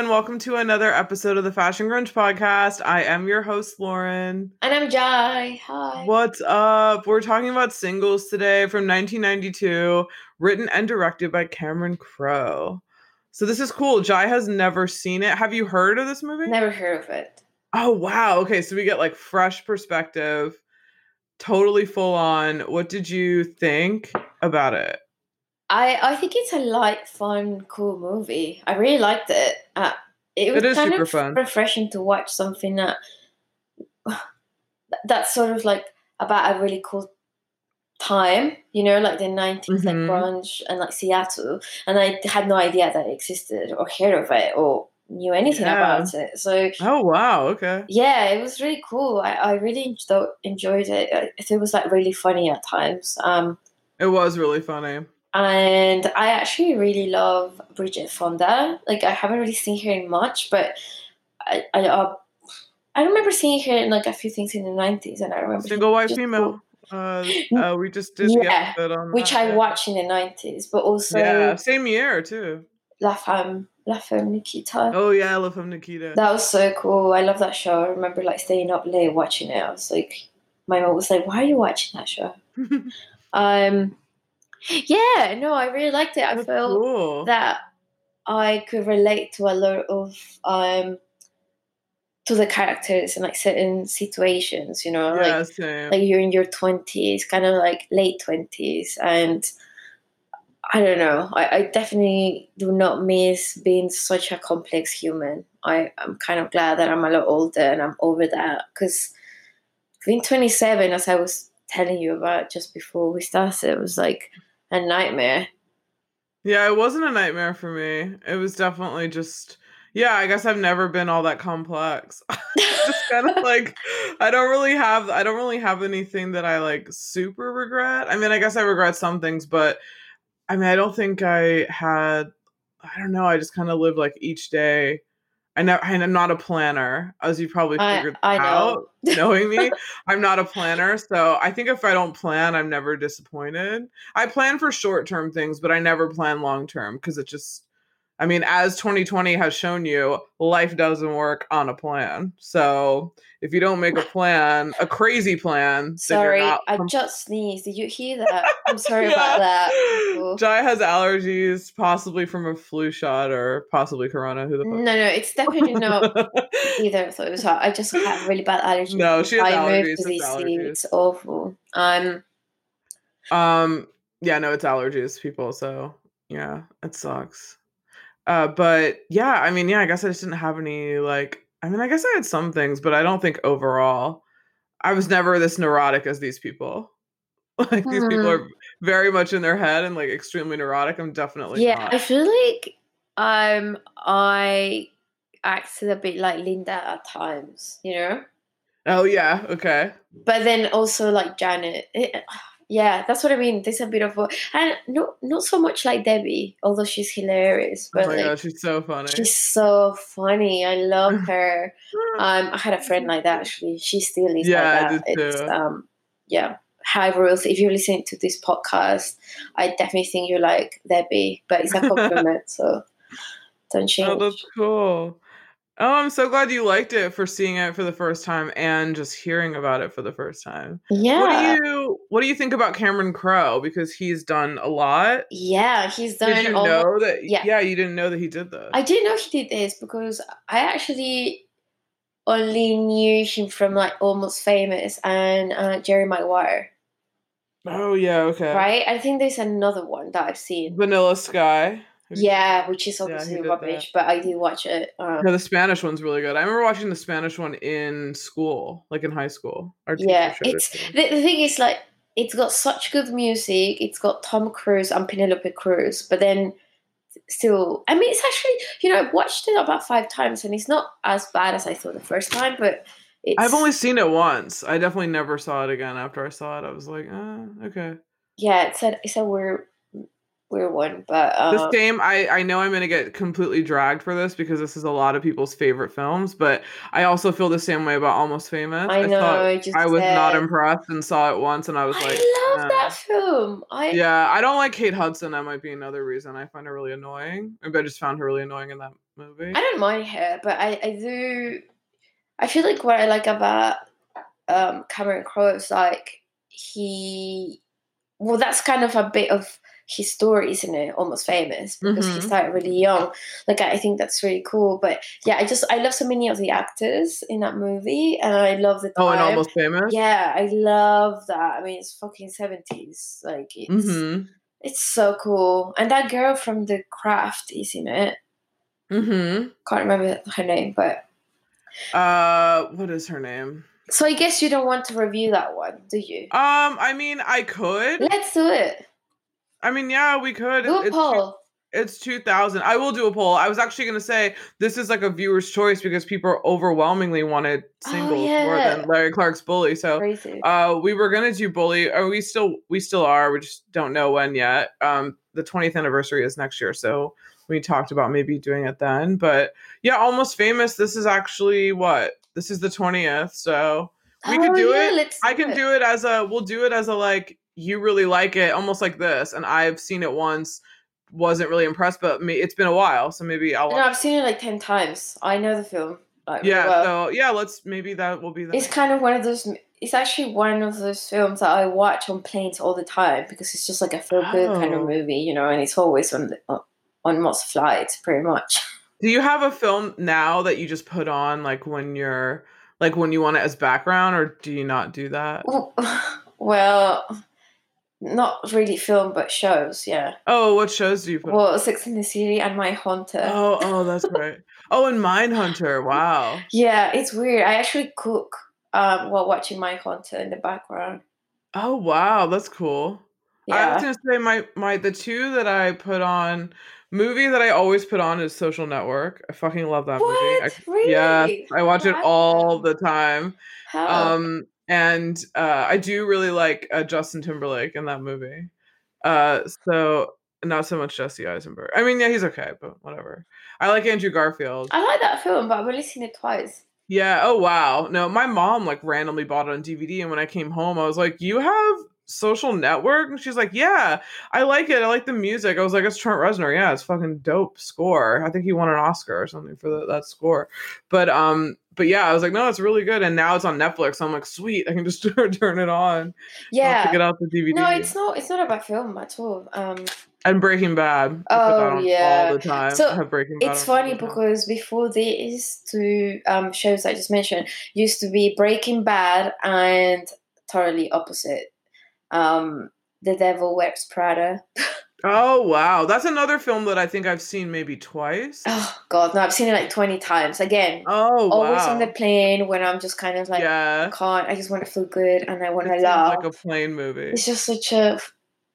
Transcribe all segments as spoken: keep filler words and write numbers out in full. and welcome to another episode of the Fashion Grunge podcast. I am your host, Lauren. And I'm Jai. Hi. What's up? We're talking about Singles today from nineteen ninety-two, written and directed by Cameron Crowe. So this is cool. Jai has never seen it. Have you heard of this movie? Never heard of it. Oh, wow. Okay, so we get like fresh perspective, totally full on. What did you think about it? I, I think it's a light, fun, cool movie. I really liked it. Uh, it was it kind of fun. Refreshing to watch something that that's sort of like about a really cool time, you know, like the nineties, mm-hmm. like grunge and like Seattle. And I had no idea that it existed or heard of it or knew anything yeah. about it. So oh wow, okay. Yeah, it was really cool. I, I really enjoyed it. I, it was like really funny at times. Um, it was really funny. And I actually really love Bridget Fonda. Like, I haven't really seen her in much, but I I, uh, I remember seeing her in, like, a few things in the nineties, and I remember... Single White Female. Uh, uh, we just did yeah, the episode on which that. I watched in the nineties, but also... Yeah, same year, too. La Femme, La Femme Nikita. Oh, yeah, La Femme Nikita. That was so cool. I love that show. I remember, like, staying up late watching it. I was like... My mom was like, why are you watching that show? um... Yeah, no, I really liked it. I That's felt cool. that I could relate to a lot of um to the characters in like certain situations, you know, yeah, like same. Like you're in your twenties, kind of like late twenties, and I don't know. I, I definitely do not miss being such a complex human. I am kind of glad that I'm a lot older and I'm over that, because being twenty-seven, as I was telling you about just before we started, it was like a nightmare. Yeah, it wasn't a nightmare for me. It was definitely just, yeah, I guess I've never been all that complex. Just kind of like, I don't really have, I don't really have anything that I like super regret. I mean, I guess I regret some things, but I mean, I don't think I had, I don't know. I just kind of lived like each day. I know, I'm not a planner, as you probably figured I, I out, know. Knowing me. I'm not a planner, so I think if I don't plan, I'm never disappointed. I plan for short-term things, but I never plan long-term, because it just, I mean, as twenty twenty has shown you, life doesn't work on a plan. So if you don't make a plan, a crazy plan. Sorry, not... I just sneezed. Did you hear that? I'm sorry yeah. about that. People. Jai has allergies, possibly from a flu shot or possibly corona. Who the fuck? No, no, it's definitely not either. I thought it was hot. I just have really bad allergies. No, she has I allergies. Moved to it's, allergies. It's awful. Um. Um. Yeah. No, it's allergies, people. So yeah, it sucks. Uh, but yeah, I mean, yeah, I guess I just didn't have any, like, I mean, I guess I had some things, but I don't think overall I was never this neurotic as these people. Like these mm. people are very much in their head and like extremely neurotic. I'm definitely yeah, not. I feel like um, I acted a bit like Linda at times, you know? Oh yeah. Okay. But then also like Janet. It, Yeah, that's what I mean. There's a bit of, and not not so much like Debbie, although she's hilarious. But oh my like, God, she's so funny. She's so funny. I love her. um, I had a friend like that actually. She still is yeah, like that. I did too. It's, um, yeah. Hi, Rules. If you're listening to this podcast, I definitely think you're like Debbie, but it's a compliment, so don't change. Oh, that's cool. Oh, I'm so glad you liked it, for seeing it for the first time and just hearing about it for the first time. Yeah. What do you What do you think about Cameron Crowe? Because he's done a lot. Yeah, he's done. Did you all know of, that? Yeah. yeah, you didn't know that he did this. I didn't know he did this, because I actually only knew him from like Almost Famous and uh, Jerry Maguire. Oh yeah, okay. Right, I think there's another one that I've seen. Vanilla Sky. Yeah, which is obviously yeah, rubbish, that. But I did watch it. Um, no, the Spanish one's really good. I remember watching the Spanish one in school, like in high school. Our yeah, it's it the, the thing is, like, it's got such good music. It's got Tom Cruise and Penelope Cruz, but then still, I mean, it's actually, you know, I've watched it about five times, and it's not as bad as I thought the first time, but it's... I've only seen it once. I definitely never saw it again after I saw it. I was like, uh, okay. Yeah, it's a, it's a weird... weird one, but um, the same. I, I know I'm going to get completely dragged for this because this is a lot of people's favorite films, but I also feel the same way about Almost Famous. I know. I, I, just I was said. not impressed and saw it once, and I was I like, I love eh. that film. I yeah. I don't like Kate Hudson. That might be another reason I find her really annoying. Maybe I just found her really annoying in that movie. I don't mind her, but I, I do. I feel like what I like about um, Cameron Crowe is like he. Well, that's kind of a bit of his story, isn't it? Almost Famous, because mm-hmm. he started really young. Like, I think that's really cool. But yeah, I just, I love so many of the actors in that movie, and I love the time. Oh, and Almost Famous? Yeah, I love that. I mean, it's fucking seventies. Like, it's mm-hmm. it's so cool. And that girl from The Craft is in it. Mm-hmm. Can't remember her name, but... Uh, what is her name? So I guess you don't want to review that one, do you? Um, I mean, I could. Let's do it. I mean, yeah, we could. Do a it's poll. Two, it's two thousand. I will do a poll. I was actually going to say this is like a viewer's choice because people overwhelmingly wanted Singles oh, yeah. more than Larry Clark's Bully. So Crazy. uh, we were going to do Bully. Are we still? We still are. We just don't know when yet. Um, the twentieth anniversary is next year, so we talked about maybe doing it then. But yeah, Almost Famous. This is actually what. This is the twentieth, so we oh, could do yeah, it. Let's do I can it. do it as a, we'll do it as a, like, you really like it, almost like this. And I've seen it once, wasn't really impressed, but me, it's been a while, so maybe I'll... No, I've seen it like ten times. I know the film. Like, yeah, well. so, yeah, let's, maybe that will be the... It's kind of one of those, it's actually one of those films that I watch on planes all the time, because it's just like a feel-good oh. kind of movie, you know, and it's always on, on most flights, pretty much. Do you have a film now that you just put on like when you're like when you want it as background, or do you not do that? Well, not really film, but shows, yeah. Oh, what shows do you put? Well, on? Sex and the City and Mindhunter. Oh, oh, that's right. Oh, and Mindhunter. Wow. Yeah, it's weird. I actually cook um, while watching Mindhunter in the background. Oh wow, that's cool. Yeah. I was gonna say my my the two that I put on. Movie that I always put on is Social Network. I fucking love that what? movie. I, really? Yeah, I watch it all the time. How? Um, and uh, I do really like uh, Justin Timberlake in that movie. Uh, so not so much Jesse Eisenberg. I mean, yeah, he's okay, but whatever. I like Andrew Garfield. I like that film, but I've only seen it twice. Yeah. Oh wow. No, my mom like randomly bought it on D V D, and when I came home, I was like, "You have Social Network?" And she's like, "Yeah, I like it. I like the music." I was like, "It's Trent Reznor. Yeah, it's fucking dope score. I think he won an Oscar or something for the, that score." But um, but yeah, I was like, "No, it's really good." And now it's on Netflix. So I'm like, "Sweet, I can just turn it on." Yeah, to get out the D V D. No, it's not. It's not a bad film at all. Um, and Breaking Bad. I oh put that on yeah, all the time. So I have Breaking Bad it's funny because before these two um shows I just mentioned used to be Breaking Bad and totally opposite. Um, The Devil Wears Prada. Oh, wow. That's another film that I think I've seen maybe twice. Oh, God. No, I've seen it like twenty times. Again, oh, always wow. on the plane when I'm just kind of like, yeah. can't. I just want to feel good and I want it to laugh. It's like a plane movie. It's just such a...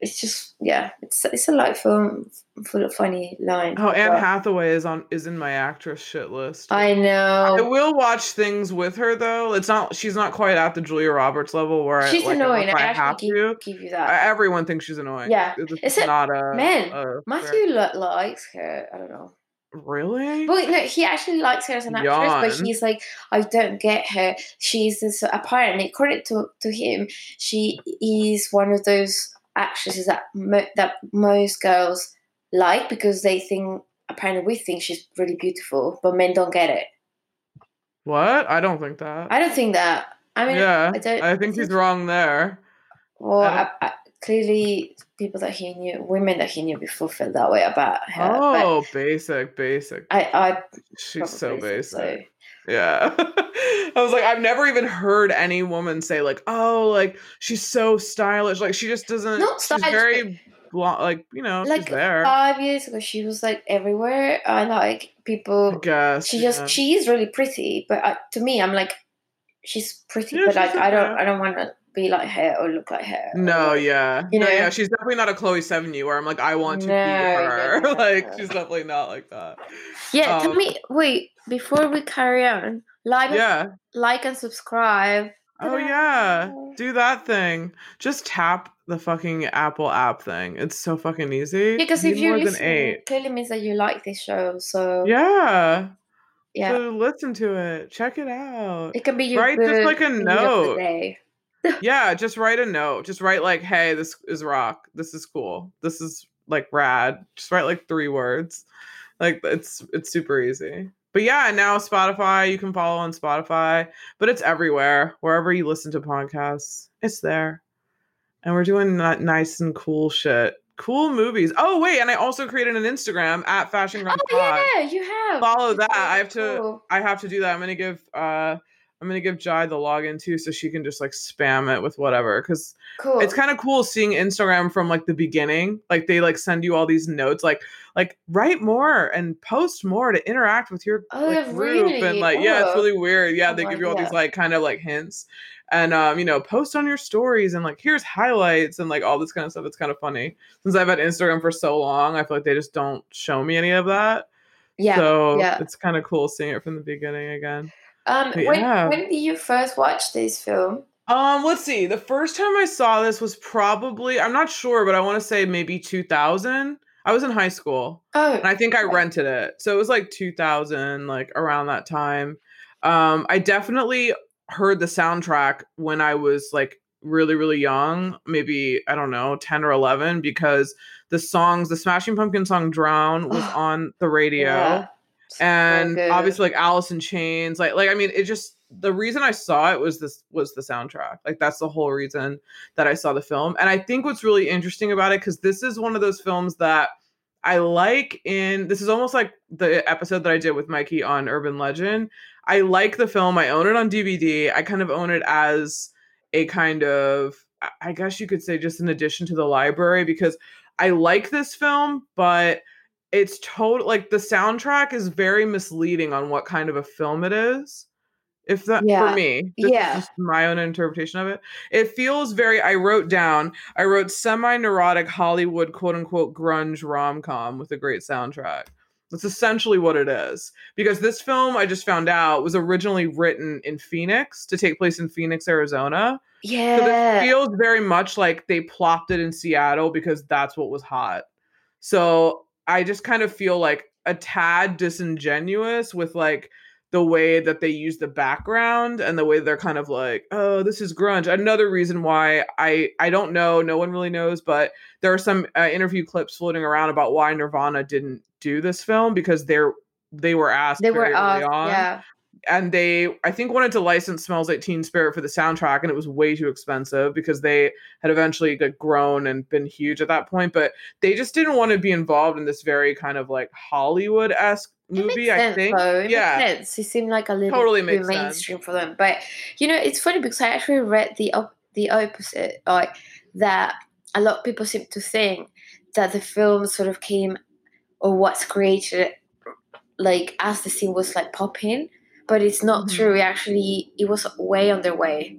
It's just, yeah, it's it's a light film full of funny lines. Oh, Anne Hathaway is on is in my actress shit list. I know. I will watch things with her though. It's not she's not quite at the Julia Roberts level where she's I, like, annoying. I, I actually have give, to. give you that. I, everyone thinks she's annoying. Yeah, it's not a man. A Matthew likes her. I don't know. Really? But no, he actually likes her as an actress, Yawn. but he's like, "I don't get her. She's this." Apparently, according to to him, she is one of those actresses that mo- that most girls like because they think apparently we think she's really beautiful, but men don't get it. What? I don't think that. I don't think that. I mean, yeah, I, don't, I think he's wrong there. Well, I I, I, clearly, people that he knew, women that he knew before, felt that way about her. Oh, basic, basic. I, I she's so basic. So. Yeah. I was like, I've never even heard any woman say like, "Oh, like she's so stylish." Like she just doesn't. Not stylish. She's very blonde. Like, you know, like she's there. Five years ago, she was like everywhere. I like people. I guess she just yeah. she is really pretty, but I, to me, I'm like, she's pretty, yeah, but she's like I don't, I don't want to be like her or look like her. No, or, yeah, you know, no, yeah. She's definitely not a Chloe Sevigny where I'm like, I want to no, be her. No, no, like no. She's definitely not like that. Yeah, um, to me, wait. Before we carry on, like, yeah. like and subscribe. Ta-da. Oh, yeah. Do that thing. Just tap the fucking Apple app thing. It's so fucking easy. Because yeah, if you listen, it clearly means that you like this show. So yeah, yeah. So listen to it. Check it out. It can be your right, just like a note. Yeah, just write a note. Just write like, "Hey, this is rock. This is cool. This is like rad." Just write like three words. Like it's it's super easy. But yeah, now Spotify, you can follow on Spotify, but it's everywhere. Wherever you listen to podcasts, it's there. And we're doing nice and cool shit. Cool movies. Oh, wait. And I also created an Instagram at Fashion Run Pod. Oh, yeah, you have. Follow that. Really I have to, cool. I have to do that. I'm going to give, uh, I'm going to give Jai the login too, so she can just like spam it with whatever. Cause cool. It's kind of cool seeing Instagram from like the beginning. Like they like send you all these notes, like, like write more and post more to interact with your oh, like, group. Really? And like, oh. yeah, it's really weird. Yeah. Oh, they give you all yeah. these like kind of like hints and, um, you know, post on your stories and like, here's highlights and like all this kind of stuff. It's kind of funny since I've had Instagram for so long. I feel like they just don't show me any of that. Yeah. So yeah. It's kind of cool seeing it from the beginning again. Um, when, yeah. when did you first watch this film? Um, let's see. The first time I saw this was probably, I'm not sure, but I want to say maybe two thousand. I was in high school. Oh, and I think okay. I rented it. So it was like two thousand, like around that time. Um, I definitely heard the soundtrack when I was like really, really young, maybe, I don't know, ten or eleven, because the songs, the Smashing Pumpkins song Drown was on the radio. Yeah. And so obviously like Alice in Chains, like, like, I mean, it just, the reason I saw it was this was the soundtrack. Like that's the whole reason that I saw the film. And I think what's really interesting about it, cause this is one of those films that I like in, this is almost like the episode that I did with Mikey on Urban Legend. I like the film. I own it on D V D. I kind of own it as a kind of, I guess you could say just an addition to the library, because I like this film, but it's total, like the soundtrack is very misleading on what kind of a film it is. If that yeah. for me, this yeah. is just my own interpretation of it. It feels very, I wrote down, I wrote semi-neurotic Hollywood, quote unquote, grunge rom-com with a great soundtrack. That's essentially what it is. Because this film, I just found out, was originally written in Phoenix to take place in Phoenix, Arizona. Yeah. So this feels very much like they plopped it in Seattle because that's what was hot. So I just kind of feel like a tad disingenuous with like the way that they use the background and the way they're kind of like, oh, this is grunge. Another reason why I, I don't know. No one really knows, but there are some uh, interview clips floating around about why Nirvana didn't do this film, because they're, they were asked, they were asked, on, yeah. And they, I think, wanted to license Smells Like Teen Spirit for the soundtrack, and it was way too expensive because they had eventually grown and been huge at that point. But they just didn't want to be involved in this very kind of like Hollywood-esque movie, I sense, think. Though. It yeah. makes sense. It seemed like a little totally too mainstream sense. For them. But, you know, it's funny because I actually read the op- the opposite, like that a lot of people seem to think that the film sort of came, or what's created, like as the scene was like popping. But it's not mm-hmm. true. Actually, it was way on their way.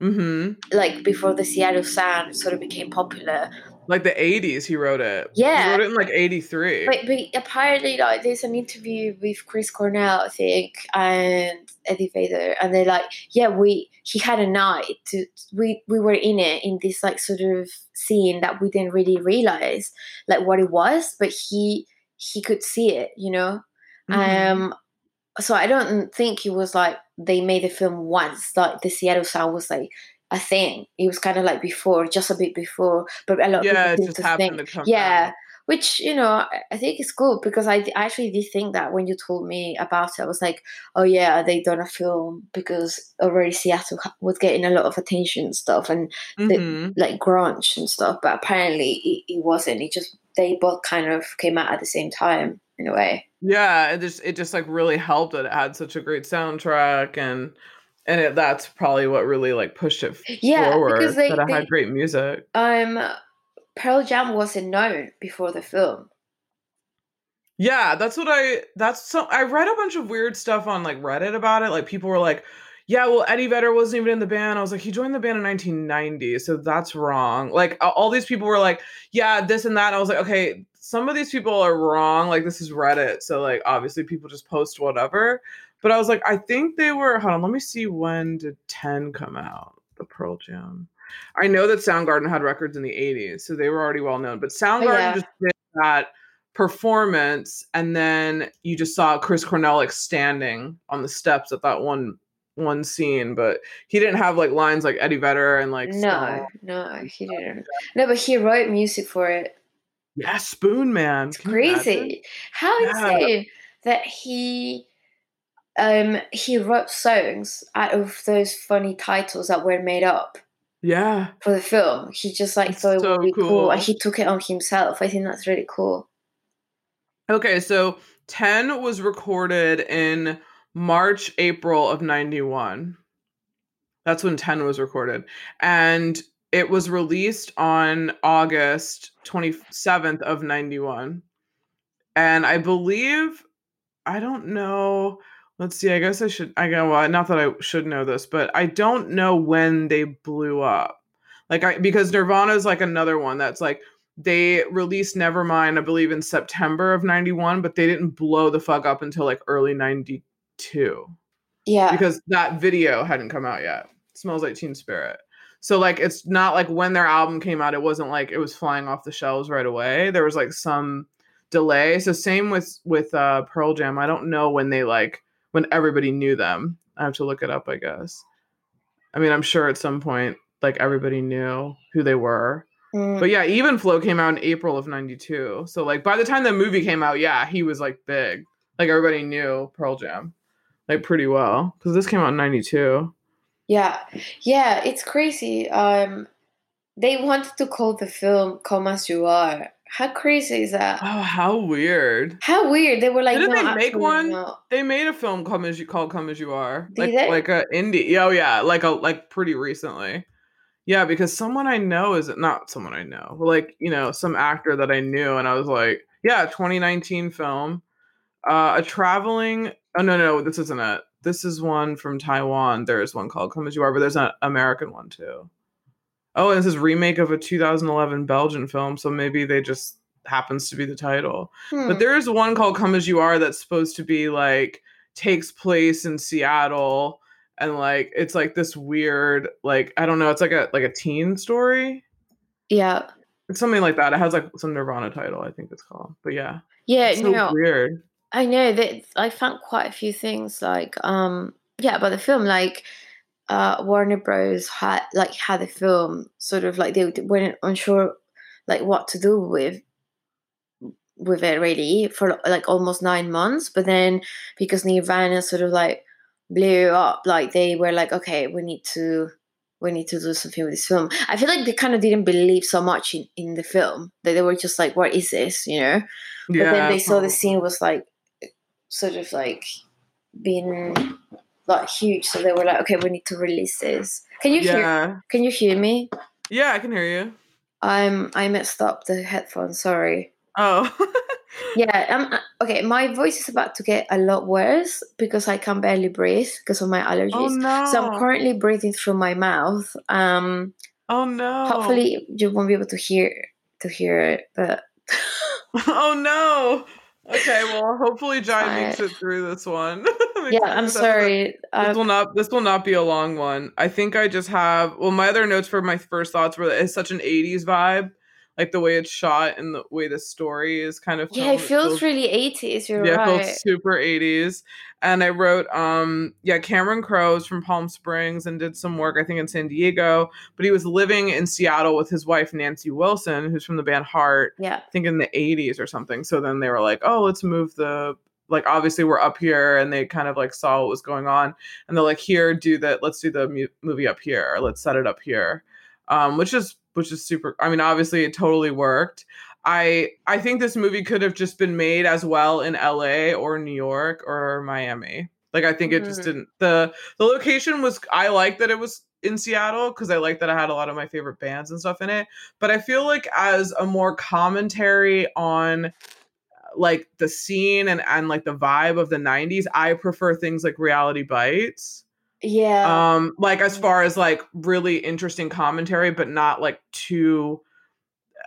Mm-hmm. Like before the Seattle sound sort of became popular. Like the eighties, he wrote it. Yeah. He wrote it in like eighty-three. But, but apparently, like, there's an interview with Chris Cornell, I think, and Eddie Vedder. And they're like, yeah, we he had a night. to We we were in it, in this like sort of scene that we didn't really realize like what it was. But he, he could see it, you know? Mm-hmm. Um. So I don't think it was like they made the film once. Like the Seattle sound was like a thing. It was kind of like before, just a bit before. But a lot yeah, of people it just happened think, to come yeah, out. Which you know I think is cool because I actually did think that when you told me about it, I was like, oh yeah, they done a film because already Seattle was getting a lot of attention and stuff and mm-hmm. the, like grunge and stuff. But apparently it, it wasn't. It just they both kind of came out at the same time in a way. Yeah, it just it just like really helped that it had such a great soundtrack, and and it, that's probably what really like pushed it yeah, forward. Because they, that it they, had great music. Um, Pearl Jam wasn't known before the film. Yeah, that's what I that's so I read a bunch of weird stuff on like Reddit about it. Like people were like, yeah, well, Eddie Vedder wasn't even in the band. I was like, he joined the band in nineteen ninety, so that's wrong. Like all these people were like, yeah, this and that. And I was like, okay. Some of these people are wrong. Like this is Reddit. So like, obviously people just post whatever, but I was like, I think they were, hold on. Let me see. When did Ten come out? The Pearl Jam. I know that Soundgarden had records in the eighties, so they were already well known. But Soundgarden yeah. just did that performance, and then you just saw Chris Cornell like standing on the steps at that one one scene, but he didn't have like lines like Eddie Vedder and like no, stuff. no, he didn't. No, but he wrote music for it. Yeah, Spoon Man. It's crazy. How yeah. insane that he um he wrote songs out of those funny titles that were made up. Yeah. For the film. He just like that's thought so it would be cool. cool and he took it on himself. I think that's really cool. Okay, so Ten was recorded in March, April of ninety-one. That's when Ten was recorded. And it was released on August twenty-seventh of ninety-one. And I believe, I don't know, let's see, I guess I should, I go, well, not that I should know this, but I don't know when they blew up. Like, I, because Nirvana is like another one that's like, they released Nevermind, I believe, in September of ninety-one, but they didn't blow the fuck up until like early ninety-two. Yeah. Because that video hadn't come out yet. Smells Like Teen Spirit. So like, it's not like when their album came out, it wasn't like it was flying off the shelves right away. There was like some delay. So same with, with uh, Pearl Jam. I don't know when they like, when everybody knew them. I have to look it up, I guess. I mean, I'm sure at some point, like everybody knew who they were. Mm. But yeah, Even Flow came out in April of ninety-two. So like by the time the movie came out, yeah, he was like big. Like everybody knew Pearl Jam like pretty well. Because this came out in ninety-two. Yeah, yeah, it's crazy. Um, they wanted to call the film "Come As You Are." How crazy is that? Oh, how weird! How weird! They were like, didn't no, they make one? Not. They made a film "Come As You" called "Come As You Are," Did like they? like a indie. Oh yeah, like a like pretty recently. Yeah, because someone I know is not someone I know, but like you know some actor that I knew, and I was like, yeah, twenty nineteen film, uh, a traveling. Oh no, no, this isn't it. This is one from Taiwan. There's one called Come As You Are, but there's an American one too. Oh, and this is a remake of a two thousand eleven Belgian film, so maybe they just happens to be the title. Hmm. But there is one called Come As You Are that's supposed to be like, takes place in Seattle, and like, it's like this weird, like, I don't know, it's like a like a teen story? Yeah. It's something like that. It has like some Nirvana title, I think it's called. But yeah. Yeah, it's so no. weird. I know that I found quite a few things like, um, yeah, about the film, like uh, Warner Bros had like had the film sort of like they weren't unsure like what to do with with it really for like almost nine months. But then because Nirvana sort of like blew up, like they were like, okay, we need to we need to do something with this film. I feel like they kind of didn't believe so much in, in the film that they were just like, what is this, you know? Yeah. But then they saw the scene was like, sort of like been like huge, so they were like, okay, we need to release this. Can you yeah. hear can you hear me? Yeah, I can hear you. I'm I messed up the headphones, sorry. Oh. yeah, um okay, my voice is about to get a lot worse because I can barely breathe because of my allergies. Oh, no. So I'm currently breathing through my mouth. Um Oh no. Hopefully you won't be able to hear to hear it, but oh no. Okay, well, hopefully Jai makes it through this one. yeah, I'm sorry. This um, will not. This will not be a long one. I think I just have. Well, my other notes for my first thoughts were that it's such an eighties vibe, like the way it's shot and the way the story is kind of. Yeah, it feels, it feels really eighties. You're yeah, right. Yeah, it feels super eighties. And I wrote, um, yeah, Cameron Crowe is from Palm Springs and did some work, I think, in San Diego, but he was living in Seattle with his wife, Nancy Wilson, who's from the band Heart, yeah. I think in the eighties or something. So then they were like, oh, let's move the, like, obviously we're up here, and they kind of like saw what was going on. And they're like, here, do that. Let's do the mu- movie up here. Or let's set it up here. Um, which is, which is super, I mean, obviously it totally worked. I I think this movie could have just been made as well in L A or New York or Miami. Like, I think it mm-hmm. just didn't, the the location was, I liked that it was in Seattle because I liked that I had a lot of my favorite bands and stuff in it. But I feel like as a more commentary on like the scene and, and like the vibe of the nineties, I prefer things like Reality Bites. Yeah. Um, like as far as like really interesting commentary, but not like too,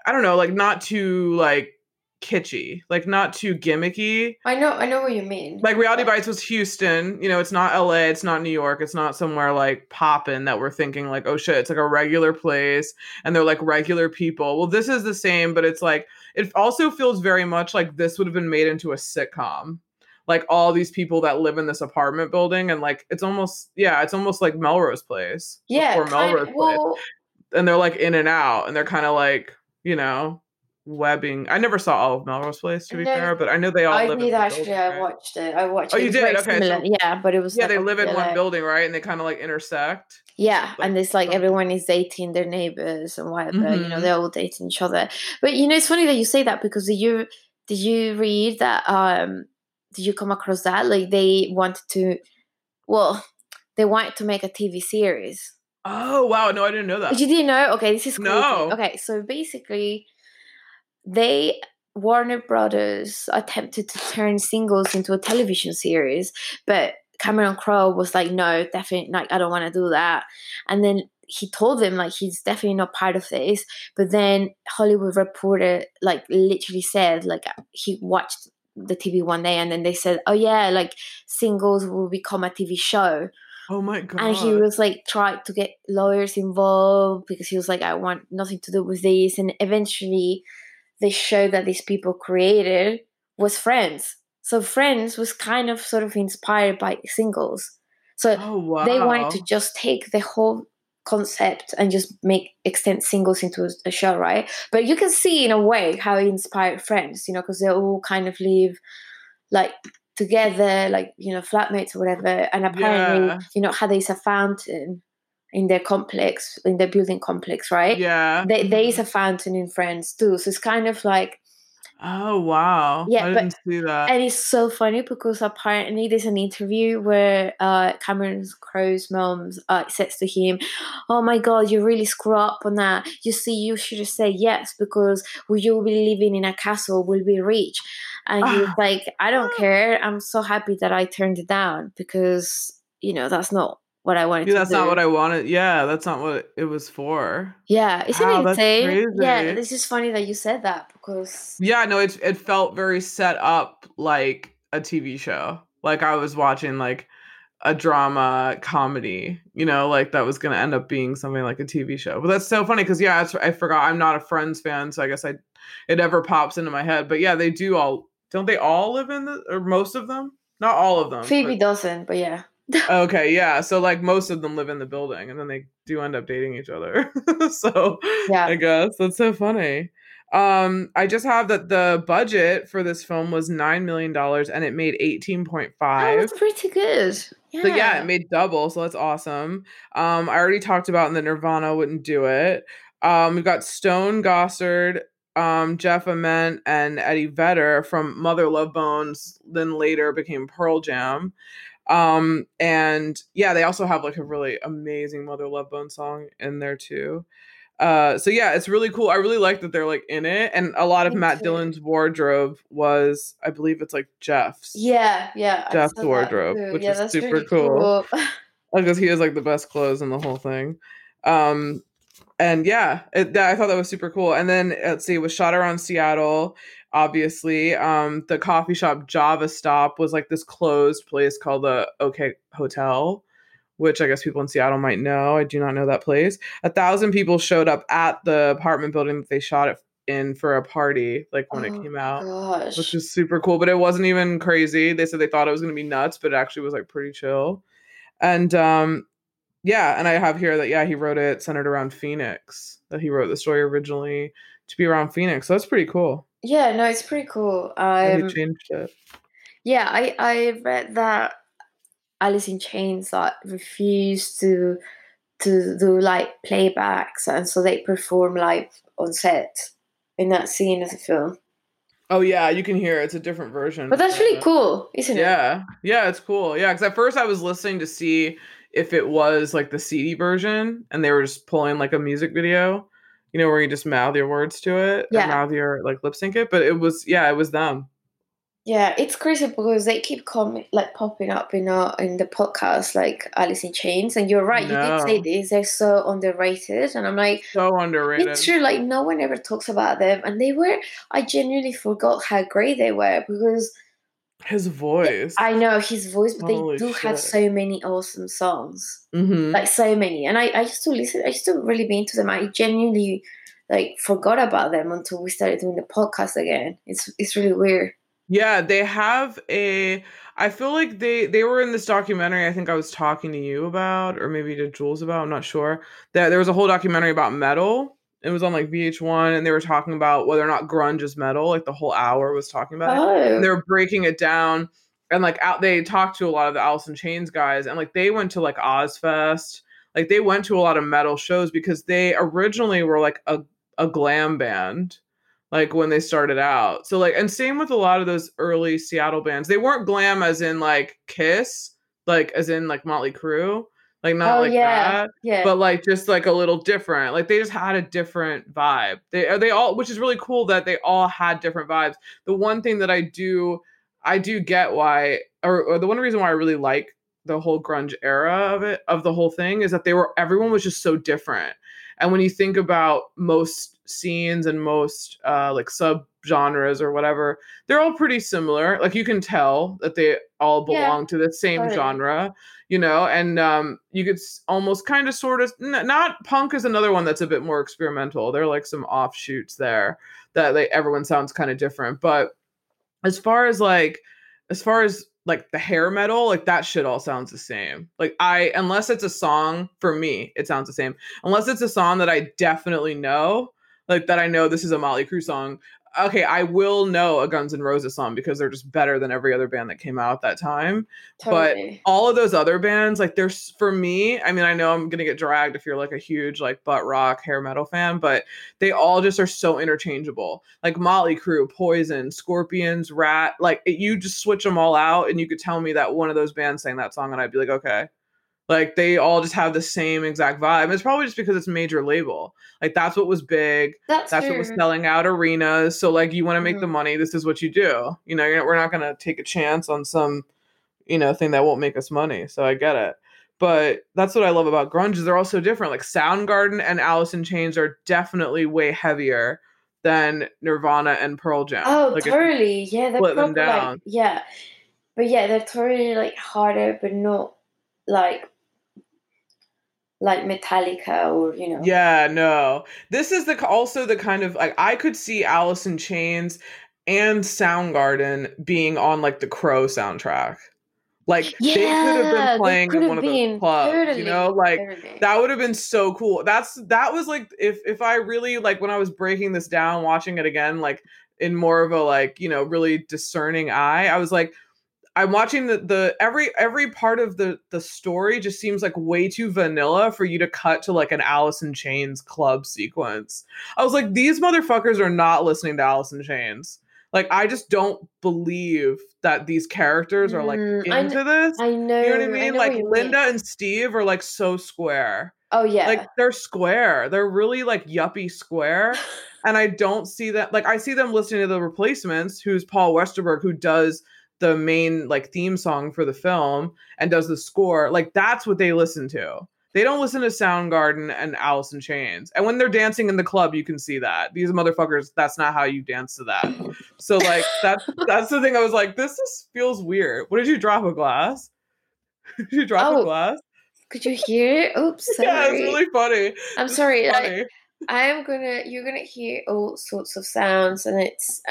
I don't know, like not too like kitschy, like not too gimmicky. I know, I know what you mean. Like Reality Bites was Houston, you know, it's not L A, it's not New York, it's not somewhere like poppin' that we're thinking like, oh shit, it's like a regular place and they're like regular people. Well, this is the same, but it's like, it also feels very much like this would have been made into a sitcom. Like all these people that live in this apartment building and like, it's almost, yeah, it's almost like Melrose Place. Yeah. Or Melrose Place. Well, and they're like in and out and they're kind of like, you know, webbing. I never saw all of Melrose Place to be no, fair, but I know they all I live in actually building, right? I watched it. I watched oh, it. Oh, you did? Okay. So, yeah, but it was Yeah, like they live in one building, right? And they kind of like intersect. Yeah, like, and it's like everyone is dating their neighbors and whatever, mm-hmm. you know, they're all dating each other. But you know, it's funny that you say that because did you did you read that um did you come across that? Like they wanted to well, they wanted to make a T V series. Oh, wow. No, I didn't know that. You didn't know? Okay, this is crazy. No. Okay, so basically They, Warner Brothers, attempted to turn Singles into a television series, but Cameron Crowe was like, no, definitely, like, I don't want to do that. And then he told them, like, he's definitely not part of this. But then Hollywood Reporter, like, literally said, like, he watched the T V one day and then they said, oh, yeah, like, Singles will become a T V show. Oh my God. And he was like, tried to get lawyers involved because he was like, I want nothing to do with this. And eventually, the show that these people created was Friends. So Friends was kind of sort of inspired by Singles. So oh, wow. They wanted to just take the whole concept and just make extend Singles into a show, right? But you can see in a way how it inspired Friends, you know, because they all kind of live like together, like, you know, flatmates or whatever. And apparently, yeah. you know, how there's a fountain in their complex, in their building complex, right? Yeah. There, there is a fountain in Friends too. So it's kind of like... Oh, wow. Yeah, I but, didn't see that. And it's so funny because apparently there's an interview where uh, Cameron Crowe's mom uh, says to him, oh my God, you really screw up on that. You see, you should have said yes because you'll be living in a castle, we'll be rich. And ah. he's like, I don't care. I'm so happy that I turned it down because, you know, that's not... what I wanted yeah, to that's do. That's not what I wanted. Yeah, that's not what it was for. Yeah, isn't wow, it insane? Yeah, it's just funny that you said that because... Yeah, no, it, it felt very set up like a T V show. Like I was watching like a drama comedy, you know, like that was going to end up being something like a T V show. But that's so funny because, yeah, it's, I forgot. I'm not a Friends fan, so I guess I it ever pops into my head. But yeah, they do all... Don't they all live in the... Or most of them? Not all of them. Phoebe but, doesn't, but yeah. Okay, yeah. So like most of them live in the building and then they do end up dating each other. So yeah. I guess that's so funny. Um, I just have that the budget for this film was nine million dollars and it made eighteen point five. That was pretty good. Yeah. So yeah, it made double. So that's awesome. Um, I already talked about in the Nirvana wouldn't do it. Um, we've got Stone Gossard, um, Jeff Ament and Eddie Vedder from Mother Love Bones, then later became Pearl Jam. Um, and yeah, they also have like a really amazing Mother Love Bone song in there too. Uh, so yeah, it's really cool. I really like that they're like in it. And a lot of Me Matt too. Dillon's wardrobe was, I believe it's like Jeff's. Yeah. Yeah. Jeff's wardrobe, which yeah, is super really cool. cool. Because he has like the best clothes in the whole thing. Um, and yeah, it, that, I thought that was super cool. And then let's see, it was shot around Seattle. Obviously, um, the coffee shop Java Stop was like this closed place called the OK Hotel, which I guess people in Seattle might know. I do not know that place. A thousand people showed up at the apartment building that they shot it in for a party, like when oh, it came out, gosh. Which is super cool. But it wasn't even crazy. They said they thought it was going to be nuts, but it actually was like pretty chill. And um, yeah, and I have here that, yeah, he wrote it centered around Phoenix, that he wrote the story originally to be around Phoenix. So that's pretty cool. Yeah, no, it's pretty cool. Um, you changed it. Yeah, I, I read that Alice in Chains like refused to to do like playbacks, and so they perform live on set in that scene of the film. Oh yeah, you can hear it. It's a different version. But that's really cool, isn't it? Yeah, yeah, it's cool. Yeah, because at first I was listening to see if it was like the C D version, and they were just pulling like a music video. You know, where you just mouth your words to it, yeah. or mouth your, like, lip sync it. But it was, yeah, it was them. Yeah, it's crazy because they keep coming, like popping up in our in the podcast, like Alice in Chains. And you're right, no. you did say this. They're so underrated, and I'm like, so underrated. It's true. Like no one ever talks about them, and they were. I genuinely forgot how great they were because his voice. I know his voice, but Holy they do shit. have so many awesome songs, mm-hmm. like so many. And I, I used to listen. I used to really be into them. I genuinely like forgot about them until we started doing the podcast again. It's it's really weird. Yeah, they have a, I feel like they, they were in this documentary I think I was talking to you about, or maybe to Jules about, I'm not sure, that there was a whole documentary about metal. It was on like V H one, and they were talking about whether or not grunge is metal, like the whole hour was talking about oh. it. And they were breaking it down, and like out, they talked to a lot of the Alice in Chains guys, and like they went to like Ozfest, like they went to a lot of metal shows because they originally were like a, a glam band. Like when they started out. So like, and same with a lot of those early Seattle bands. They weren't glam as in like Kiss, like as in like Motley Crue, like not oh, like yeah. that, yeah. but like just like a little different. Like they just had a different vibe. They they all, which is really cool that they all had different vibes. The one thing that I do, I do get why, or, or the one reason why I really like the whole grunge era of it, of the whole thing is that they were, everyone was just so different. And when you think about most scenes and most uh, like sub genres or whatever, they're all pretty similar. Like you can tell that they all belong yeah. to the same right. genre, you know, and um, you could almost kind of sort of n- not punk is another one that's a bit more experimental. There are like some offshoots there that like everyone sounds kind of different. But as far as like, as far as like the hair metal, like that shit all sounds the same. Like I, unless it's a song for me, it sounds the same. Unless it's a song that I definitely know, like that I know this is a Motley Crue song. Okay, I will know a Guns N' Roses song because they're just better than every other band that came out at that time. Totally. But all of those other bands, like there's for me, I mean, I know I'm going to get dragged if you're like a huge like butt rock hair metal fan, but they all just are so interchangeable. Like Motley Crue, Poison, Scorpions, Rat, like it, you just switch them all out and you could tell me that one of those bands sang that song and I'd be like, okay. Like they all just have the same exact vibe. It's probably just because it's major label. Like that's what was big. That's, that's what was selling out arenas. So like you want to make mm-hmm. the money. This is what you do. You know, you're, we're not going to take a chance on some, you know, thing that won't make us money. So I get it. But that's what I love about grunge is they're all so different. Like Soundgarden and Alice in Chains are definitely way heavier than Nirvana and Pearl Jam. Oh, like totally. Yeah. They're probably, them down. Like, yeah. But yeah, they're totally like harder, but not like, like Metallica or, you know. Yeah, no. This is the also the kind of, like, I could see Alice in Chains and Soundgarden being on, like, the Crow soundtrack. Like, yeah, they could have been playing in one of those clubs, totally, you know? Like, totally. That would have been so cool. That's, that was, like, if if I really, like, when I was breaking this down, watching it again, like, in more of a, like, you know, really discerning eye, I was like, I'm watching the, the every every part of the, the story just seems like way too vanilla for you to cut to like an Alice in Chains club sequence. I was like, these motherfuckers are not listening to Alice in Chains. Like, I just don't believe that these characters are like mm, into I, this. I know. You know what I mean? I know like Linda mean. and Steve are like so square. Oh yeah. Like they're square. They're really like yuppie square. And I don't see that. Like I see them listening to The Replacements, who's Paul Westerberg, who does the main like theme song for the film and does the score. Like that's what they listen to. They don't listen to Soundgarden and Alice in Chains. And when they're dancing in the club, you can see that these motherfuckers, that's not how you dance to that. So like, that's, that's the thing. I was like, this just feels weird. What did you drop a glass? Did you drop oh, a glass? Could you hear it? Oops. Sorry. Yeah, it's really funny. I'm it's sorry. Funny. I am gonna, you're gonna hear all sorts of sounds and it's,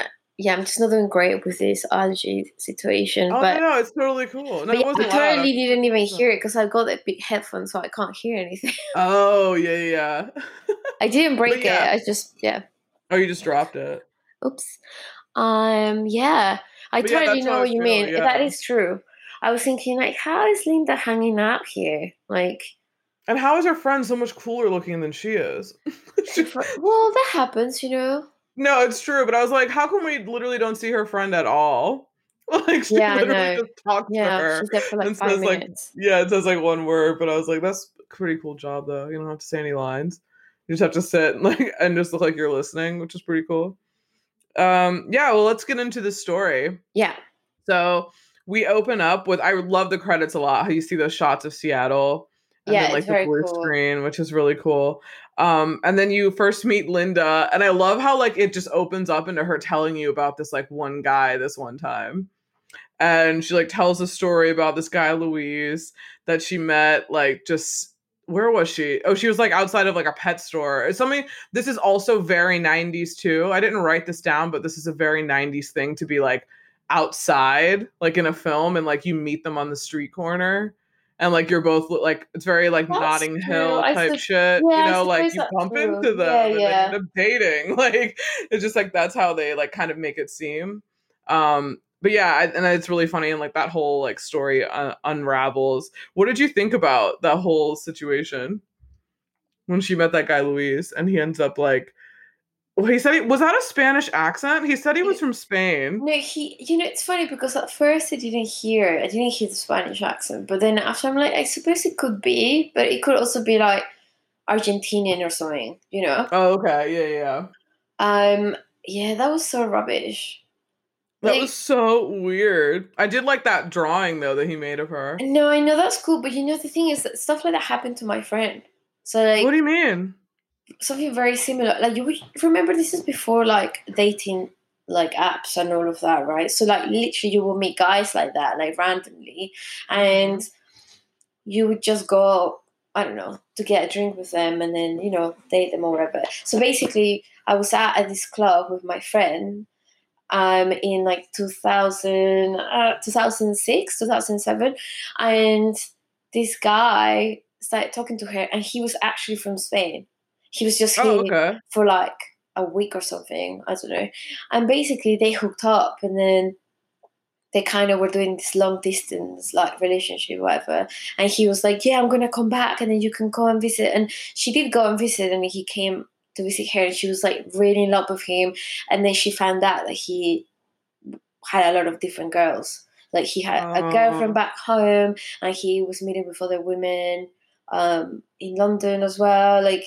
yeah, I'm just not doing great with this allergy situation. Oh, but, no, no, it's totally cool. No, it yeah, wasn't I totally loud. Didn't even hear it because I got that big headphone, so I can't hear anything. Oh, yeah, yeah. I didn't break yeah. it. I just, yeah. Oh, you just dropped it. Oops. Um, Yeah, I but totally yeah, know what, what you mean. Really, yeah. That is true. I was thinking, like, how is Linda hanging out here? Like... And how is her friend so much cooler looking than she is? Well, that happens, you know. No, it's true, but I was like, how come we literally don't see her friend at all? Like, she yeah, literally just talks yeah, to her. She's for like and five says, minutes. Like, yeah, it says, like, one word, but I was like, that's a pretty cool job, though. You don't have to say any lines. You just have to sit and, like, and just look like you're listening, which is pretty cool. Um, yeah, well, let's get into the story. Yeah. So we open up with, I love the credits a lot. How you see those shots of Seattle. And yeah, then, like, it's very the blue cool. screen, which is really cool. Um, and then you first meet Linda, and I love how, like, it just opens up into her telling you about this, like, one guy this one time. And she, like, tells a story about this guy, Louise, that she met, like, just, where was she? Oh, she was, like, outside of, like, a pet store. It's something, this is also very nineties, too. I didn't write this down, but this is a very nineties thing to be, like, outside, like, in a film, and, like, you meet them on the street corner. And, like, you're both, like, it's very, like, that's Notting true. Hill type su- shit. Yeah, you know, like, you bump true. Into them yeah, and yeah. they end up dating. Like, it's just, like, that's how they, like, kind of make it seem. Um, but, yeah, I, and it's really funny. And, like, that whole, like, story uh, unravels. What did you think about that whole situation when she met that guy, Luis, and he ends up, like, well, he said, he, was that a Spanish accent? He said he was from Spain. No, he, you know, it's funny because at first I didn't hear, I didn't hear the Spanish accent. But then after I'm like, I suppose it could be, but it could also be like Argentinian or something, you know? Oh, okay. Yeah, yeah. Um, yeah, that was so rubbish. That like, was so weird. I did like that drawing, though, that he made of her. No, I know that's cool. But you know, the thing is that stuff like that happened to my friend. So like, what do you mean? Something very similar. Like, you would remember this is before, like, dating, like, apps and all of that, right? So, like, literally you will meet guys like that, like, randomly. And you would just go, I don't know, to get a drink with them and then, you know, date them or whatever. So, basically, I was out at this club with my friend um, in, like, two thousand, uh, two thousand six, two thousand seven. And this guy started talking to her, and he was actually from Spain. He was just oh, here okay. for like a week or something. I don't know. And basically they hooked up, and then they kind of were doing this long distance like relationship, whatever. And he was like, yeah, I'm going to come back and then you can go and visit. And she did go and visit, and he came to visit her, and she was like really in love with him. And then she found out that he had a lot of different girls. Like he had oh. a girlfriend back home, and he was meeting with other women um, in London as well. Like,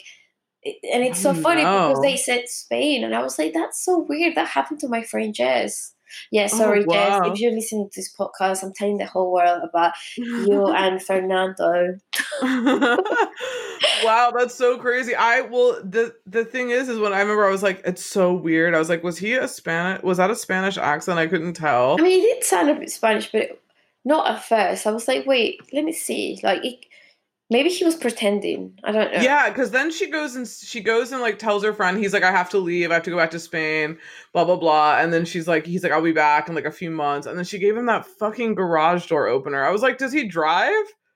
and it's so funny know. because they said Spain, and I was like, that's so weird. That happened to my friend Jess. Yeah, sorry, oh, wow. Jess. If you're listening to this podcast, I'm telling the whole world about you and Fernando. Wow, that's so crazy. I will. the The thing is, is when I remember, I was like, it's so weird. I was like, was he a Spanish? Was that a Spanish accent? I couldn't tell. I mean, he did sound a bit Spanish, but not at first. I was like, wait, let me see. Like, it. Maybe he was pretending. I don't know. Yeah, because then she goes and she goes and like tells her friend, he's like, I have to leave. I have to go back to Spain, blah, blah, blah. And then she's like, he's like, I'll be back in like a few months. And then she gave him that fucking garage door opener. I was like, does he drive?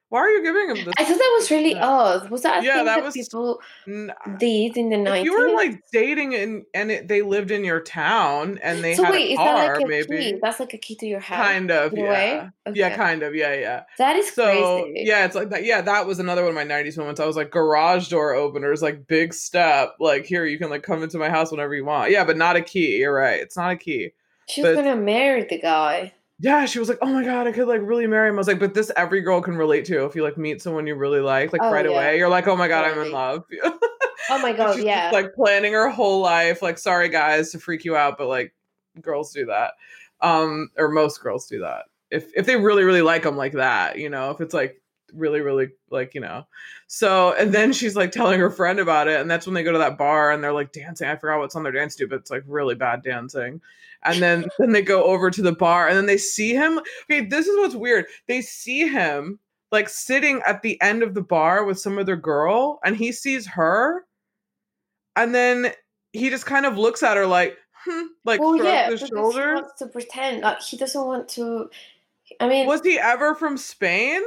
Why are you giving him this? I thought that was really yeah. odd. Was that a yeah, thing that, that was, people n- did in the nineties? You were like dating and, and it, they lived in your town and they so had wait, a car, is that like a maybe. Key? That's like a key to your house? Kind of, yeah. Okay. Yeah, kind of, yeah, yeah. That is so, crazy. Yeah, it's like that. Yeah, that was another one of my nineties moments. I was like, garage door openers, like big step. Like, here, you can like come into my house whenever you want. Yeah, but not a key. You're right. It's not a key. She's going to marry the guy. Yeah, she was like, oh my God, I could like really marry him. I was like, but this every girl can relate to if you like meet someone you really like, like oh, right yeah. away. You're like, oh my God, totally. I'm in love. Oh my God, she's yeah. just, like planning her whole life. Like, sorry guys to freak you out, but like girls do that. Um, or most girls do that. If if they really, really like them like that, you know, if it's like really, really like, you know. So, and then she's like telling her friend about it. And that's when they go to that bar and they're like dancing. I forgot what's on their dance to, but it's like really bad dancing. And then, then they go over to the bar and then they see him. Okay, this is what's weird. They see him like sitting at the end of the bar with some other girl, and he sees her. And then he just kind of looks at her like, hmm, like well, shrug yeah, the shoulder. He wants to pretend like he doesn't want to. I mean, was he ever from Spain?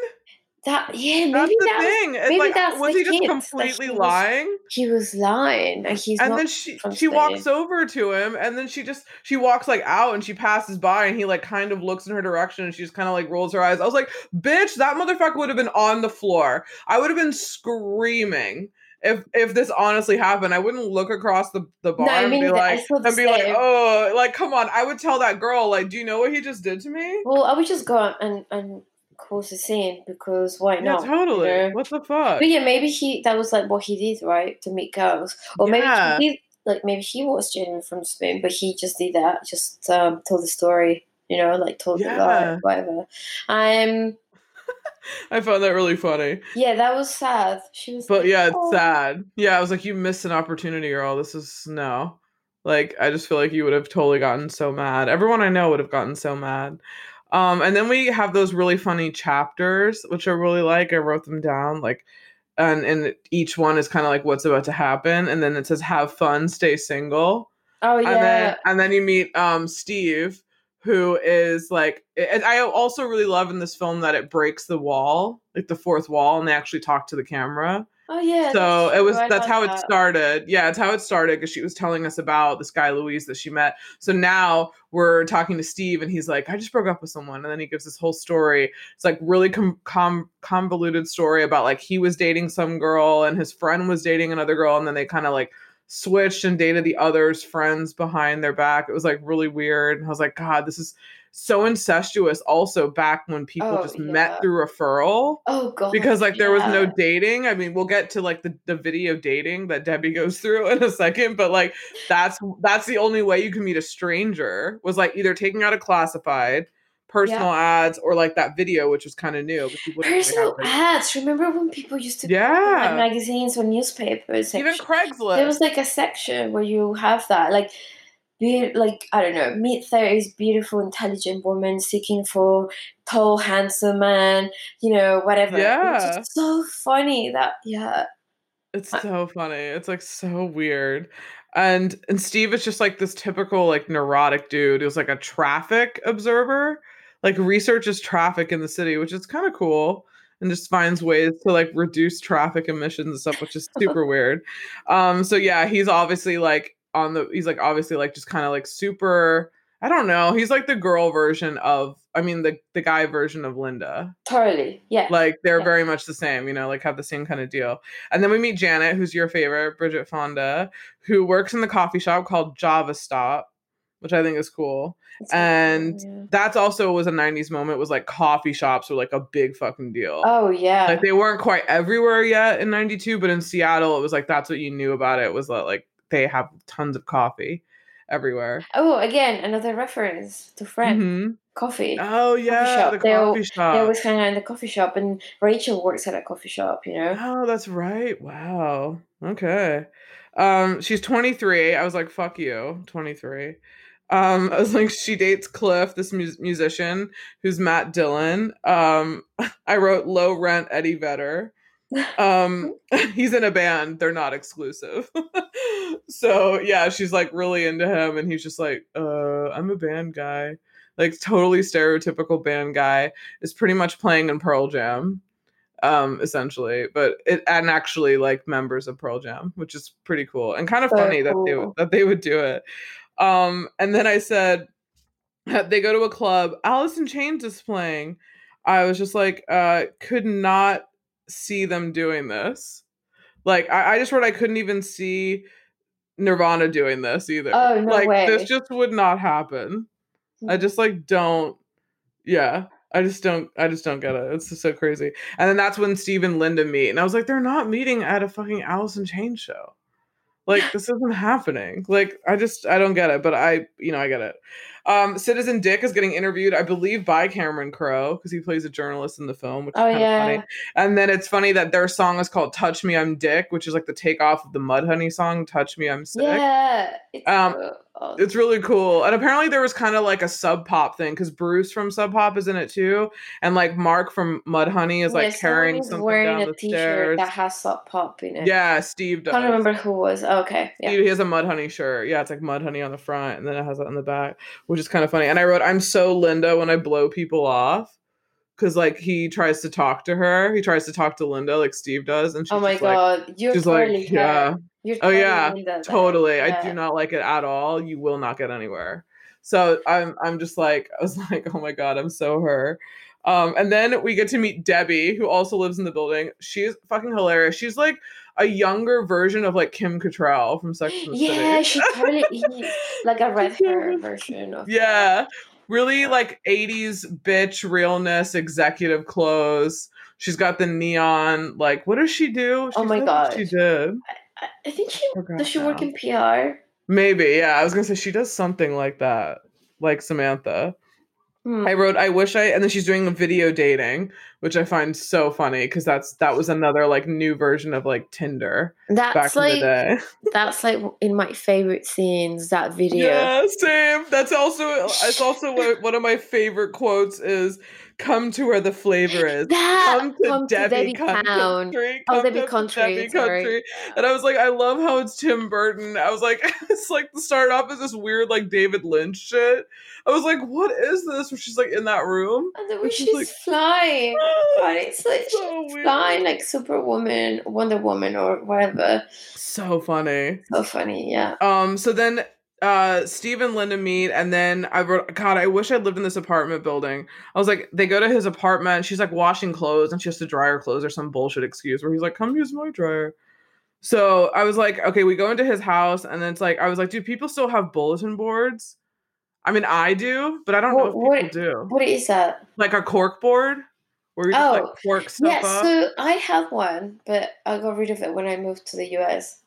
That yeah, maybe that's the that thing. Was, maybe like, that's was the he just completely he was, lying? He was lying, and he's and not then she from she Spain. Walks over to him, and then she just she walks like out, and she passes by, and he like kind of looks in her direction, and she just kind of like rolls her eyes. I was like, bitch, that motherfucker would have been on the floor. I would have been screaming. If if this honestly happened, I wouldn't look across the, the bar no, and be like, and be like, oh, like, come on. I would tell that girl, like, do you know what he just did to me? Well, I would just go and, and cause a scene because why yeah, not? Totally. You know? What the fuck? But yeah, maybe he, that was like what he did, right? To meet girls. Or yeah. maybe he did, like, maybe he was genuine from Spain, but he just did that, just um, told the story. you know, like talking yeah. about it, whatever. Um, I found that really funny. Yeah, that was sad. She was, but like, yeah, it's oh. sad. Yeah, I was like, you missed an opportunity, girl. This is no. Like, I just feel like you would have totally gotten so mad. Everyone I know would have gotten so mad. Um, and then we have those really funny chapters, which I really like. I wrote them down, like, and and each one is kind of like what's about to happen. And then it says, "Have fun, stay single." Oh yeah. And then, and then you meet um Steve, who is like, and I also really love in this film that it breaks the wall, like the fourth wall, and they actually talk to the camera. Oh yeah. So it was oh, that's how that. it started. Yeah, it's how it started, because she was telling us about this guy Luis that she met. So now we're talking to Steve, and he's like, "I just broke up with someone," and then he gives this whole story. It's like really com- com- convoluted story about like he was dating some girl, and his friend was dating another girl, and then they kind of like switched and dated the other's friends behind their back. It was like really weird, and I was like, God, this is so incestuous. Also, back when people oh, just yeah. met through referral. Oh God. Because like there yeah. was no dating. I mean, we'll get to like the, the video dating that Debbie goes through in a second, but like that's that's the only way you can meet a stranger, was like either taking out a classified personal yeah. ads, or like that video, which was kind of new. Personal ads. Remember when people used to yeah. like magazines or newspapers? Even Craigslist. There was like a section where you have that, like, Be- like, I don't know, mid-thirties, beautiful, intelligent woman seeking for tall, handsome man, you know, whatever. Yeah. It's so funny that, yeah. It's I- so funny. It's, like, so weird. And and Steve is just, like, this typical, like, neurotic dude who's, like, a traffic observer. Like, researches traffic in the city, which is kind of cool. And just finds ways to, like, reduce traffic emissions and stuff, which is super weird. Um. So, yeah, he's obviously, like, on the he's like obviously like just kind of like super, I don't know, he's like the girl version of I mean the the guy version of Linda. Totally. Yeah, like they're yeah. very much the same, you know, like have the same kind of deal. And then we meet Janet, who's your favorite, Bridget Fonda, who works in the coffee shop called Java Stop, which I think is cool. It's and cool, yeah. that's also was a nineties moment, was like coffee shops were like a big fucking deal. Oh yeah. Like they weren't quite everywhere yet in ninety-two, but in Seattle it was like that's what you knew about it, was that like they have tons of coffee everywhere. Oh, again, another reference to Friends. Mm-hmm. Coffee. Oh, yeah, coffee the coffee all, shop. They always hang out in the coffee shop, and Rachel works at a coffee shop, you know? Oh, that's right. Wow. Okay. Um, she's twenty-three. I was like, fuck you, twenty-three. Um, I was like, she dates Cliff, this mu- musician, who's Matt Dillon. Um, I wrote low rent Eddie Vedder. um he's in a band, they're not exclusive. So yeah, she's like really into him, and he's just like uh I'm a band guy, like totally stereotypical band guy, is pretty much playing in Pearl Jam um essentially, but it and actually like members of Pearl Jam, which is pretty cool and kind of so funny cool. that they that they would do it. Um and then I said they go to a club, Alice in Chains is playing. I was just like uh could not see them doing this. Like I, I just wrote I couldn't even see Nirvana doing this either. Oh no, like way. This just would not happen. I just like don't yeah I just don't I just don't get it. It's just so crazy. And then that's when Steve and Linda meet, and I was like they're not meeting at a fucking Alice in Chains show, like this isn't happening. Like I just I don't get it, but I you know I get it. Um, Citizen Dick is getting interviewed, I believe, by Cameron Crowe, because he plays a journalist in the film, which is oh, kind of yeah. funny. And then it's funny that their song is called Touch Me I'm Dick, which is like the takeoff of the Mudhoney song, Touch Me I'm Sick. Yeah, it's, um, so awesome. It's really cool. And apparently there was kind of like a Sub Pop thing, because Bruce from Sub Pop is in it too. And like Mark from Mudhoney is like yeah, carrying something down a the t-shirt stairs. That has Sub Pop in it. Yeah, Steve does. I don't remember who it was. Oh, okay. Yeah. Steve, he has a Mudhoney shirt. Yeah, it's like Mudhoney on the front, and then it has it on the back, which is kind of funny. And I wrote, I'm so Linda when I blow people off, because like he tries to talk to her. He tries to talk to Linda like Steve does. And she's oh my God, like, you're she's totally like, yeah. You're oh totally yeah, Linda, totally. Yeah. I do not like it at all. You will not get anywhere. So I'm, I'm just like, I was like, oh my God, I'm so her. Um, and then we get to meet Debbie, who also lives in the building. She's fucking hilarious. She's like a younger version of like Kim Cattrall from Sex and the City. Yeah, she totally is like a red hair version of yeah. That. Really like eighties bitch realness, executive clothes. She's got the neon, like what does she do? She oh my God. She did. I, I think she I does she now. Work in P R? Maybe, yeah. I was gonna say she does something like that, like Samantha. Mm. I wrote, I wish I, and then she's doing a video dating, which I find so funny because that's, that was another like new version of like Tinder. That's back like, in the day. That's like in my favorite scenes, that video. Yeah, same. That's also, it's also one of my favorite quotes is, come to where the flavor is. That, come to, come Debbie, to Debbie country. country. Come oh, Debbie to country. Debbie country. And I was like, I love how it's Tim Burton. I was like, it's like the start off is this weird like David Lynch shit. I was like, what is this? Where she's like in that room. And the way she's, she's like, flying. Oh, right? It's like so she's weird. Flying like Superwoman, Wonder Woman, or whatever. So funny. So funny, yeah. Um. So then. Uh, Steve and Linda meet, and then I wrote, God, I wish I lived in this apartment building. I was like, they go to his apartment, and she's like washing clothes, and she has to dry her clothes or some bullshit excuse where he's like, come use my dryer. So I was like, okay, we go into his house, and then it's like, I was like, do people still have bulletin boards? I mean, I do, but I don't what, know if people what, do. What is that? Like a cork board? Where you just oh, like cork stuff yeah, up? Yeah, so I have one, but I got rid of it when I moved to the U S.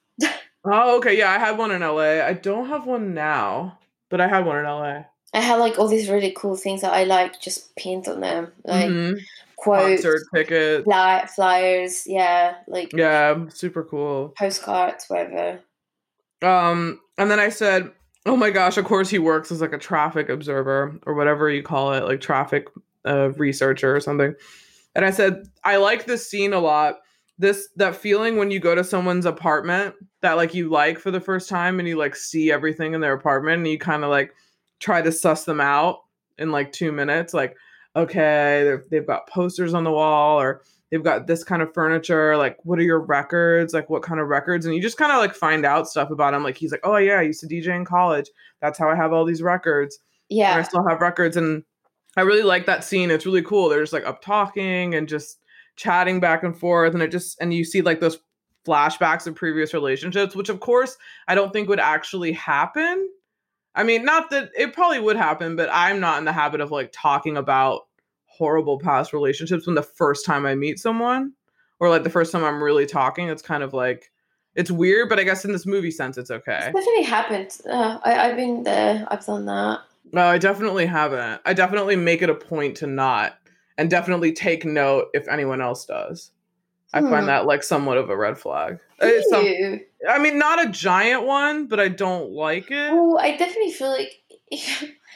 Oh, okay. Yeah, I had one in L A. I don't have one now, but I had one in L A. I had like all these really cool things that I like just pinned on them, like mm-hmm. quotes, concert tickets, fly- flyers. Yeah, like yeah, super cool postcards, whatever. Um, and then I said, "Oh my gosh! Of course, he works as like a traffic observer or whatever you call it, like traffic uh, researcher or something." And I said, "I like this scene a lot." This that feeling when you go to someone's apartment that like you like for the first time and you like see everything in their apartment and you kind of like try to suss them out in like two minutes. Like, okay, they've got posters on the wall or they've got this kind of furniture. Like, what are your records? Like, what kind of records? And you just kind of like find out stuff about him. Like, he's like, oh yeah, I used to D J in college. That's how I have all these records. Yeah, and I still have records. And I really like that scene. It's really cool. They're just like up talking and just chatting back and forth, and it just and you see like those flashbacks of previous relationships, which of course I don't think would actually happen. I mean, not that it probably would happen, but I'm not in the habit of like talking about horrible past relationships when the first time I meet someone or like the first time I'm really talking. It's kind of like it's weird, but I guess in this movie sense, it's okay. It's definitely happened. Uh, I, I've been there. I've done that. No, I definitely haven't. I definitely make it a point to not. And definitely take note if anyone else does. I hmm. find that like somewhat of a red flag. Some, I mean, not a giant one, but I don't like it. Oh, I definitely feel like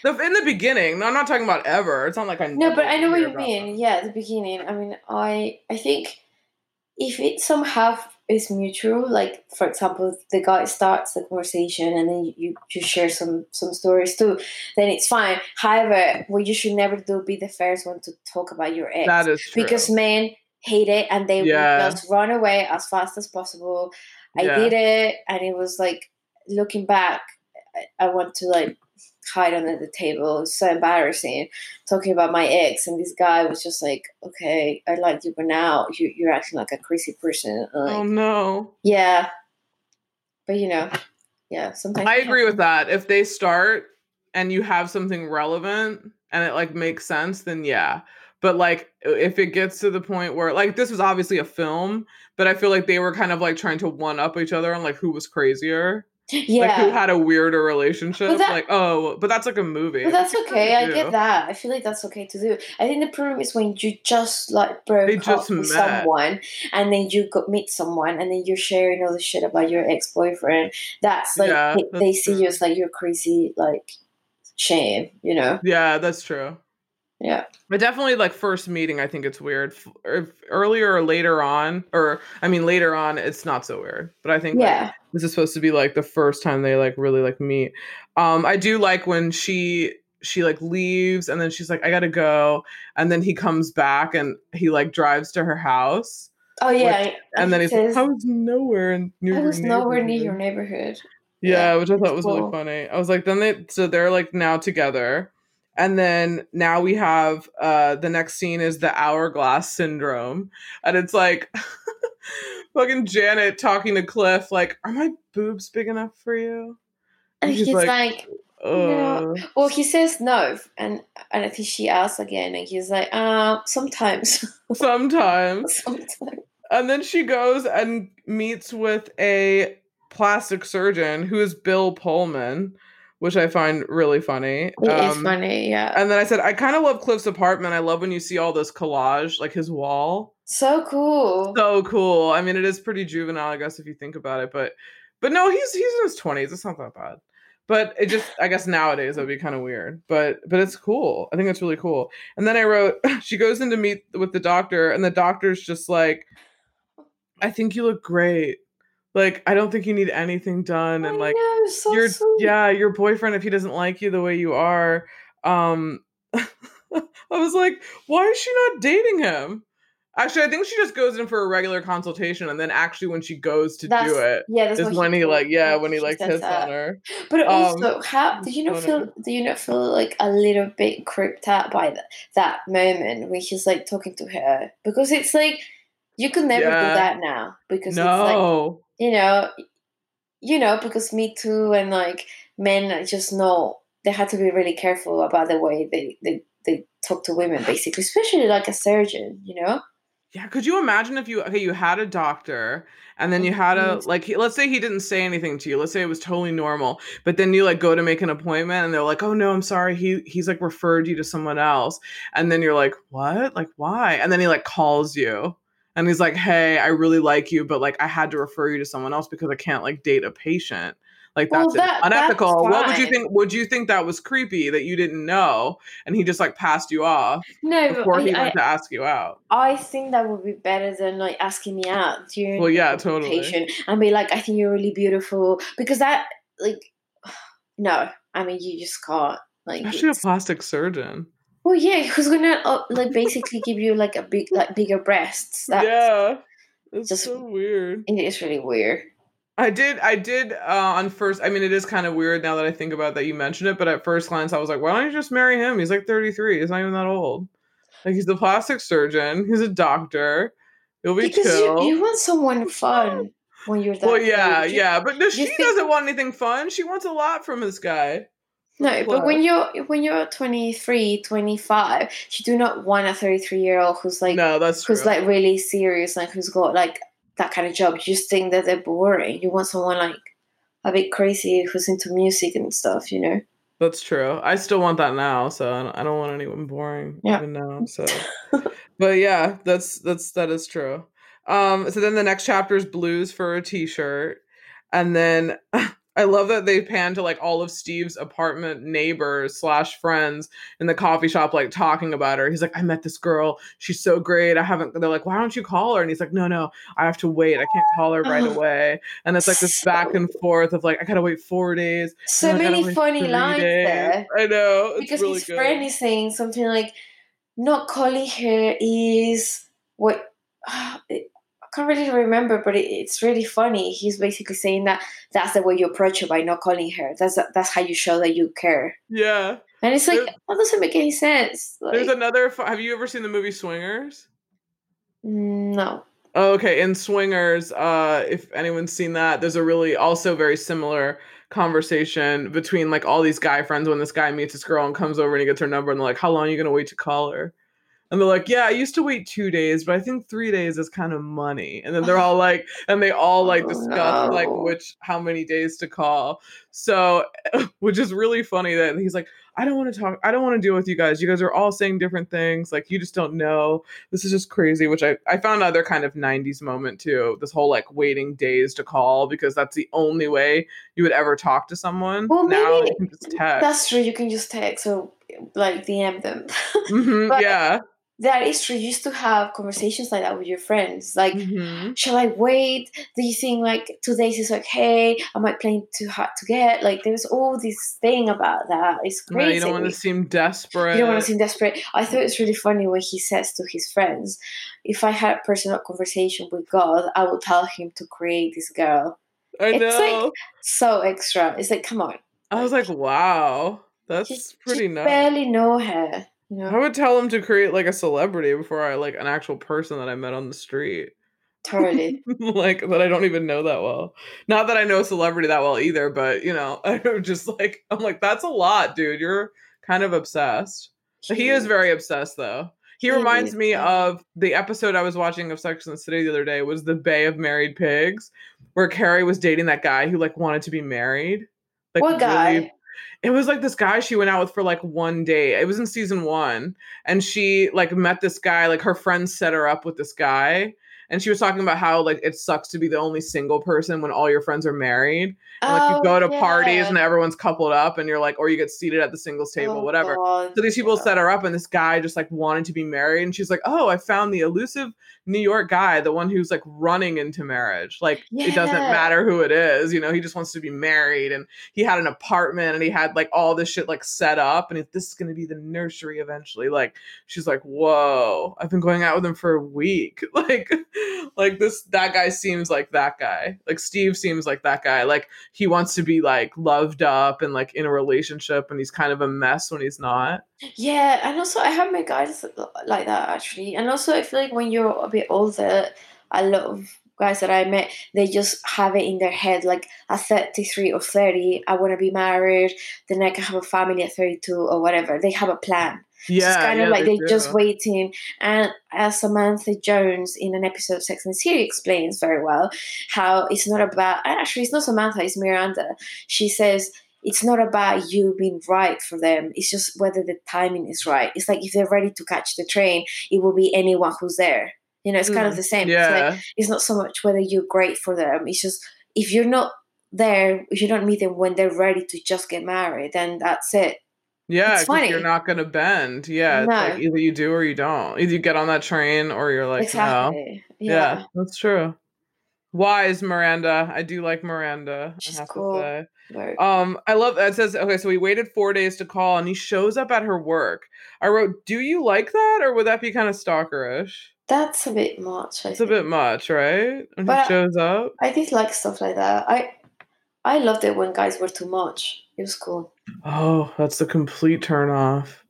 the, in the beginning. No, I'm not talking about ever. It's not like I. No, but I know what you mean. Them. Yeah, the beginning. I mean, I I think if it somehow is mutual, like for example, the guy starts the conversation and then you you share some some stories too, then it's fine. However, what you should never do be the first one to talk about your ex. That is true. Because men hate it and they yeah. will just run away as fast as possible. I yeah. did it, and it was like looking back, I, I want to like hide under the table. It was so embarrassing talking about my ex, and this guy was just like, okay, I like you, but now you, you're acting like a crazy person. Like, oh no. Yeah, but you know, yeah, sometimes I agree with that. If they start and you have something relevant and it like makes sense, then yeah. But like if it gets to the point where like this was obviously a film, but I feel like they were kind of like trying to one up each other on like who was crazier. Yeah, like who had a weirder relationship? That, like, oh, but that's like a movie. But that's okay. I get that. I feel like that's okay to do. I think the problem is when you just like broke they up with met. someone, and then you go meet someone, and then you're sharing all the shit about your ex-boyfriend. That's like yeah, they, that's they see you as like your crazy like shame, you know? Yeah, that's true. Yeah, but definitely like first meeting, I think it's weird. If earlier or later on, or I mean later on, it's not so weird. But I think yeah. like, this is supposed to be like the first time they like really like meet. Um, I do like when she she like leaves and then she's like, I gotta go, and then he comes back and he like drives to her house. Oh yeah, which, and then he says, he's like, I was nowhere in New I was nowhere near your neighborhood. Yeah, yeah, which I thought was cool. Really funny. I was like, then they so they're like now together. And then now we have uh, the next scene is the hourglass syndrome. And it's like fucking Janet talking to Cliff, like, are my boobs big enough for you? And, and he's like, like no. Well, he says no. And, and I think she asks again. And he's like, uh, sometimes. Sometimes. Sometimes. And then she goes and meets with a plastic surgeon who is Bill Pullman. which I find really funny. It um, is funny, yeah. And then I said, I kind of love Cliff's apartment. I love when you see all this collage, like his wall. So cool. So cool. I mean, it is pretty juvenile, I guess, if you think about it. But but no, he's he's in his twenties. It's not that bad. But it just, I guess nowadays, that would be kind of weird. But but it's cool. I think it's really cool. And then I wrote, she goes in to meet with the doctor, and the doctor's just like, I think you look great. Like, I don't think you need anything done. And like, I know, so your, yeah, your boyfriend, if he doesn't like you the way you are. Um, I was like, why is she not dating him? Actually, I think she just goes in for a regular consultation. And then actually when she goes to that's, do it, yeah, is when he like, yeah, when he like hits on her. But also, um, how do you not feel, do you not feel like a little bit creeped out by that, that moment when she's like talking to her? Because it's like, you could never yeah. do that now. Because no. it's like, you know, you know, because Me Too and like men just know they had to be really careful about the way they, they, they talk to women, basically, especially like a surgeon, you know? Yeah. Could you imagine if you, okay, you had a doctor and then you had a, like, he, let's say he didn't say anything to you. Let's say it was totally normal, but then you like go to make an appointment and they're like, oh no, I'm sorry. He, he's like referred you to someone else. And then you're like, what? Like, why? And then he like calls you. And he's like, hey, I really like you, but like I had to refer you to someone else because I can't like date a patient. Like that's well, that, unethical. That's what would you think? Would you think that was creepy that you didn't know? And he just like passed you off no, before I, he went I, to ask you out. I think that would be better than like asking me out during well, yeah, totally. patient and be like, I think you're really beautiful. Because that like no, I mean you just can't like especially a plastic surgeon. Well, yeah, who's gonna uh, like basically give you like a big, like bigger breasts? That's yeah, it's just so weird. It is really weird. I did, I did uh, on first. I mean, it is kind of weird now that I think about it, that you mentioned it. But at first glance, I was like, why don't you just marry him? He's like thirty-three. He's not even that old. Like he's the plastic surgeon. He's a doctor. He'll be because chill. You, you want someone fun when you're that. Well, yeah, old. yeah, but no, she think- doesn't want anything fun. She wants a lot from this guy. No, but when you're when you're twenty-three, twenty-five, you do not want a thirty-three-year-old who's like no, that's who's true. like really serious, like who's got like that kind of job. You just think that they're boring. You want someone like a bit crazy who's into music and stuff, you know. That's true. I still want that now, so I don't, I don't want anyone boring yeah. even now. So, but yeah, that's that's that is true. Um, so then the next chapter is blues for a t-shirt, and then. I love that they pan to like all of Steve's apartment neighbors slash friends in the coffee shop, like talking about her. He's like, I met this girl. She's so great. I haven't, they're like, why don't you call her? And he's like, no, no, I have to wait. I can't call her right away. And it's like this so, back and forth of like, I got to wait four days. So like, many funny lines days. there. I know. It's because really his good. friend is saying something like, not calling her is what, uh, it, can't really remember, but it, it's really funny. He's basically saying that that's the way you approach her by not calling her. That's that's how you show that you care. Yeah, and it's like there's, that doesn't make any sense. Like, there's another. Have you ever seen the movie Swingers? No. Oh, okay, in Swingers, uh, if anyone's seen that, there's a really also very similar conversation between like all these guy friends when this guy meets this girl and comes over and he gets her number and they're like, "How long are you gonna wait to call her?" And they're like, yeah, I used to wait two days, but I think three days is kind of money. And then they're all like, and they all like discuss oh, no. like which, how many days to call. So, which is really funny that he's like, I don't want to talk. I don't want to deal with you guys. You guys are all saying different things. Like, you just don't know. This is just crazy, which I, I found another kind of nineties moment too. This whole like waiting days to call because that's the only way you would ever talk to someone. Well, now maybe, you can just text. That's true. You can just text or like D M them. Mm-hmm, yeah. That is true. You used to have conversations like that with your friends. Like, mm-hmm. shall I wait? Do you think like two days is okay? Am I playing too hard to get? Like, there's all this thing about that. It's crazy. No, you don't want to seem desperate. You don't want to seem desperate. I thought it's really funny when he says to his friends, if I had a personal conversation with God, I would tell him to create this girl. I know. It's like so extra. It's like, come on. I was like, wow. That's just, pretty just nice. Barely know her. No. I would tell him to create like a celebrity before I like an actual person that I met on the street. Totally. Like that I don't even know that well. Not that I know a celebrity that well either, but you know, I'm just like, I'm like, that's a lot, dude. You're kind of obsessed. He, he is very obsessed though. He, he reminds me of the episode I was watching of Sex and the City the other day was the Bay of Married Pigs, where Carrie was dating that guy who like wanted to be married. Like, what guy? Really, It was like this guy she went out with for like one day. It was in season one. And she like met this guy, like her friend set her up with this guy. And she was talking about how like it sucks to be the only single person when all your friends are married. And like oh, you go to yeah. parties and everyone's coupled up and you're like, or you get seated at the singles table, oh, whatever. God, so these people yeah. set her up and this guy just like wanted to be married. And she's like, oh, I found the elusive New York guy, the one who's like running into marriage. Like yeah. it doesn't matter who it is. You know, he just wants to be married. And he had an apartment and he had like all this shit like set up. And if this is going to be the nursery eventually, like she's like, whoa, I've been going out with him for a week. Like, like this, that guy seems like that guy. Like Steve seems like that guy. Like he wants to be like loved up and like in a relationship, and he's kind of a mess when he's not. Yeah, and also I have my guys like that actually. And also I feel like when you're a bit older, a lot of guys that I met, they just have it in their head like at thirty-three or thirty, I want to be married. Then I can have a family at thirty-two or whatever. They have a plan. Yeah, so it's kind yeah, of like they they're do. just waiting. And as Samantha Jones in an episode of Sex and the City explains very well, how it's not about, actually it's not Samantha, it's Miranda. She says it's not about you being right for them. It's just whether the timing is right. It's like if they're ready to catch the train, it will be anyone who's there. You know, it's mm, kind of the same. Yeah. It's like it's not so much whether you're great for them. It's just if you're not there, if you don't meet them when they're ready to just get married, then that's it. Yeah, because you're not going to bend. Yeah, no. It's like either you do or you don't. Either you get on that train or you're like, exactly. no. Yeah. yeah, that's true. Wise Miranda. I do like Miranda. She's I have cool. to say. Right. Um, I love that. It says, okay, so we waited four days to call and he shows up at her work. I wrote, do you like that or would that be kind of stalkerish? That's a bit much. I it's think. a bit much, right? When but he shows up. I did like stuff like that. I, I loved it when guys were too much. It was cool. Oh, that's a complete turn off.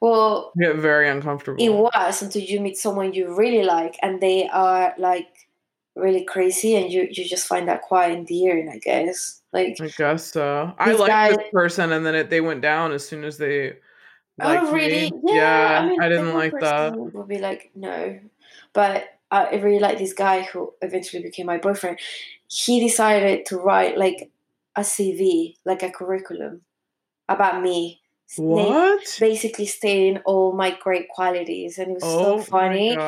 Well, you get very uncomfortable. It was until you meet someone you really like and they are like really crazy and you, you just find that quite endearing, I guess. Like I guess so. I liked guy, this person and then it, they went down as soon as they liked Oh, really? Me. Yeah. yeah I, mean, I didn't like that. Would be like, no. But I really like this guy who eventually became my boyfriend. He decided to write like a C V, like a curriculum about me. What? They basically stating all my great qualities, and it was oh so funny. And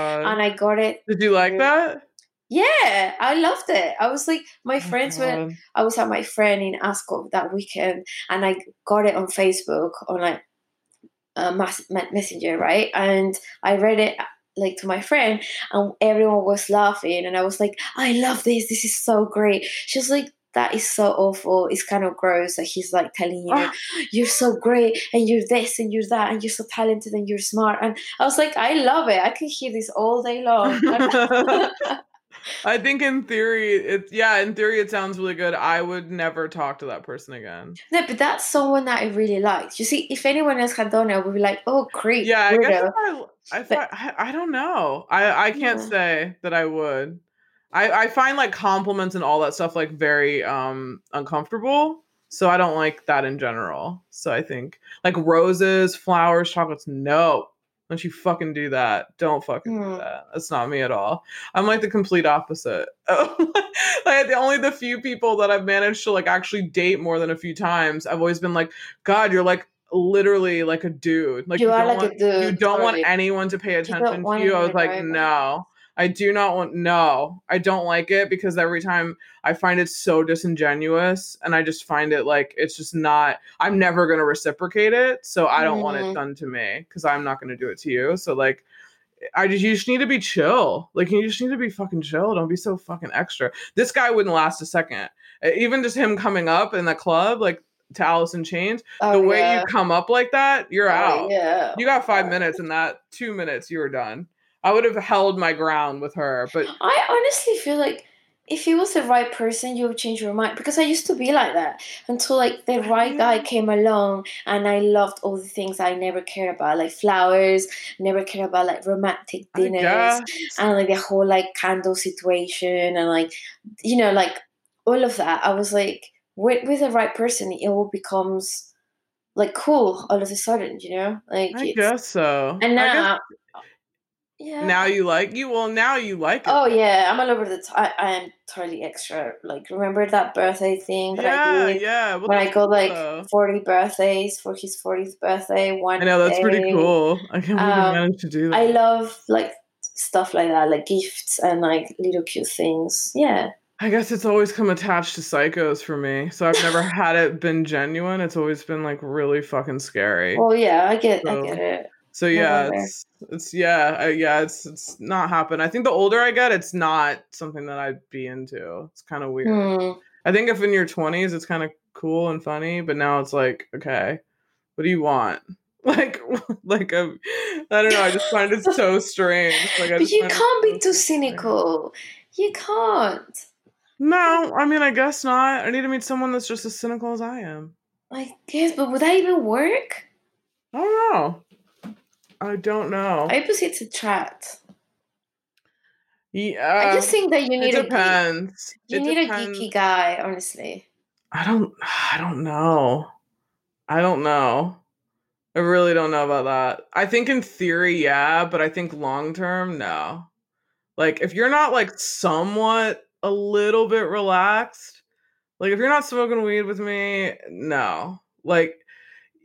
I got it. Did you like through. that? Yeah, I loved it. I was like, my friends oh were. I was at my friend in Ascot that weekend, and I got it on Facebook on like a mass, messenger, right? And I read it like to my friend, and everyone was laughing, and I was like, I love this. This is so great. She was like, that is so awful. It's kind of gross that he's like telling you, ah. you're so great and you're this and you're that and you're so talented and you're smart. And I was like, I love it. I can hear this all day long. I think in theory, it yeah, in theory it sounds really good. I would never talk to that person again. No, but that's someone that I really liked. You see, if anyone else had done it, I would be like, oh, great. Yeah, I guess I, I, thought, I, I don't know. I, I can't yeah. say that I would. I, I find like compliments and all that stuff like very um, uncomfortable. So I don't like that in general. So I think like roses, flowers, chocolates. No, don't you fucking do that. Don't fucking mm. do that. That's not me at all. I'm like the complete opposite. Like the only the few people that I've managed to like actually date more than a few times, I've always been like, God, you're like literally like a dude. Like you, you are don't like want, a dude. You don't want anyone to pay attention to you. I was like, either. no. I do not want, no, I don't like it because every time I find it so disingenuous and I just find it like, it's just not, I'm never going to reciprocate it. So I don't mm-hmm. want it done to me because I'm not going to do it to you. So like, I just, you just need to be chill. Like you just need to be fucking chill. Don't be so fucking extra. This guy wouldn't last a second. Even just him coming up in the club, like to Alice in Chains, oh, the way yeah. you come up like that, you're oh, out. Yeah. You got five minutes and that two minutes, you were done. I would have held my ground with her, but I honestly feel like if he was the right person, you would change your mind. Because I used to be like that until like the right guy came along, and I loved all the things I never cared about, like flowers, never cared about like romantic dinners, and like the whole like candle situation, and like you know, like all of that. I was like, with with the right person, it all becomes like cool all of a sudden, you know? Like I guess so. And now. Yeah. Now you like you well now you like it. Oh yeah, I'm all over the t- I, I am totally extra. Like, remember that birthday thing that yeah, I did? Yeah, well, when I got like though. forty birthdays for his fortieth birthday one. I know that's day. pretty cool. I can't believe um, you managed to do that. I love like stuff like that, like gifts and like little cute things. Yeah. I guess it's always come attached to psychos for me. So I've never had it been genuine. It's always been like really fucking scary. Oh well, yeah, I get so, I get it. So yeah, it's, it's yeah, I, yeah, it's it's not happened. I think the older I get, it's not something that I'd be into. It's kind of weird. Mm. I think if in your twenties, it's kind of cool and funny, but now it's like, okay, what do you want? Like, like a, I don't know. I just find it so strange. Like, I but you can't be so too cynical. Strange. You can't. No, I mean, I guess not. I need to meet someone that's just as cynical as I am. I guess, but would that even work? I don't know. I don't know. I just it's a chat. Yeah. I just think that you need it depends. a geek, you it need depends. a geeky guy, honestly. I don't I don't know. I don't know. I really don't know about that. I think in theory, yeah, but I think long term, no. Like if you're not like somewhat a little bit relaxed, like if you're not smoking weed with me, no. Like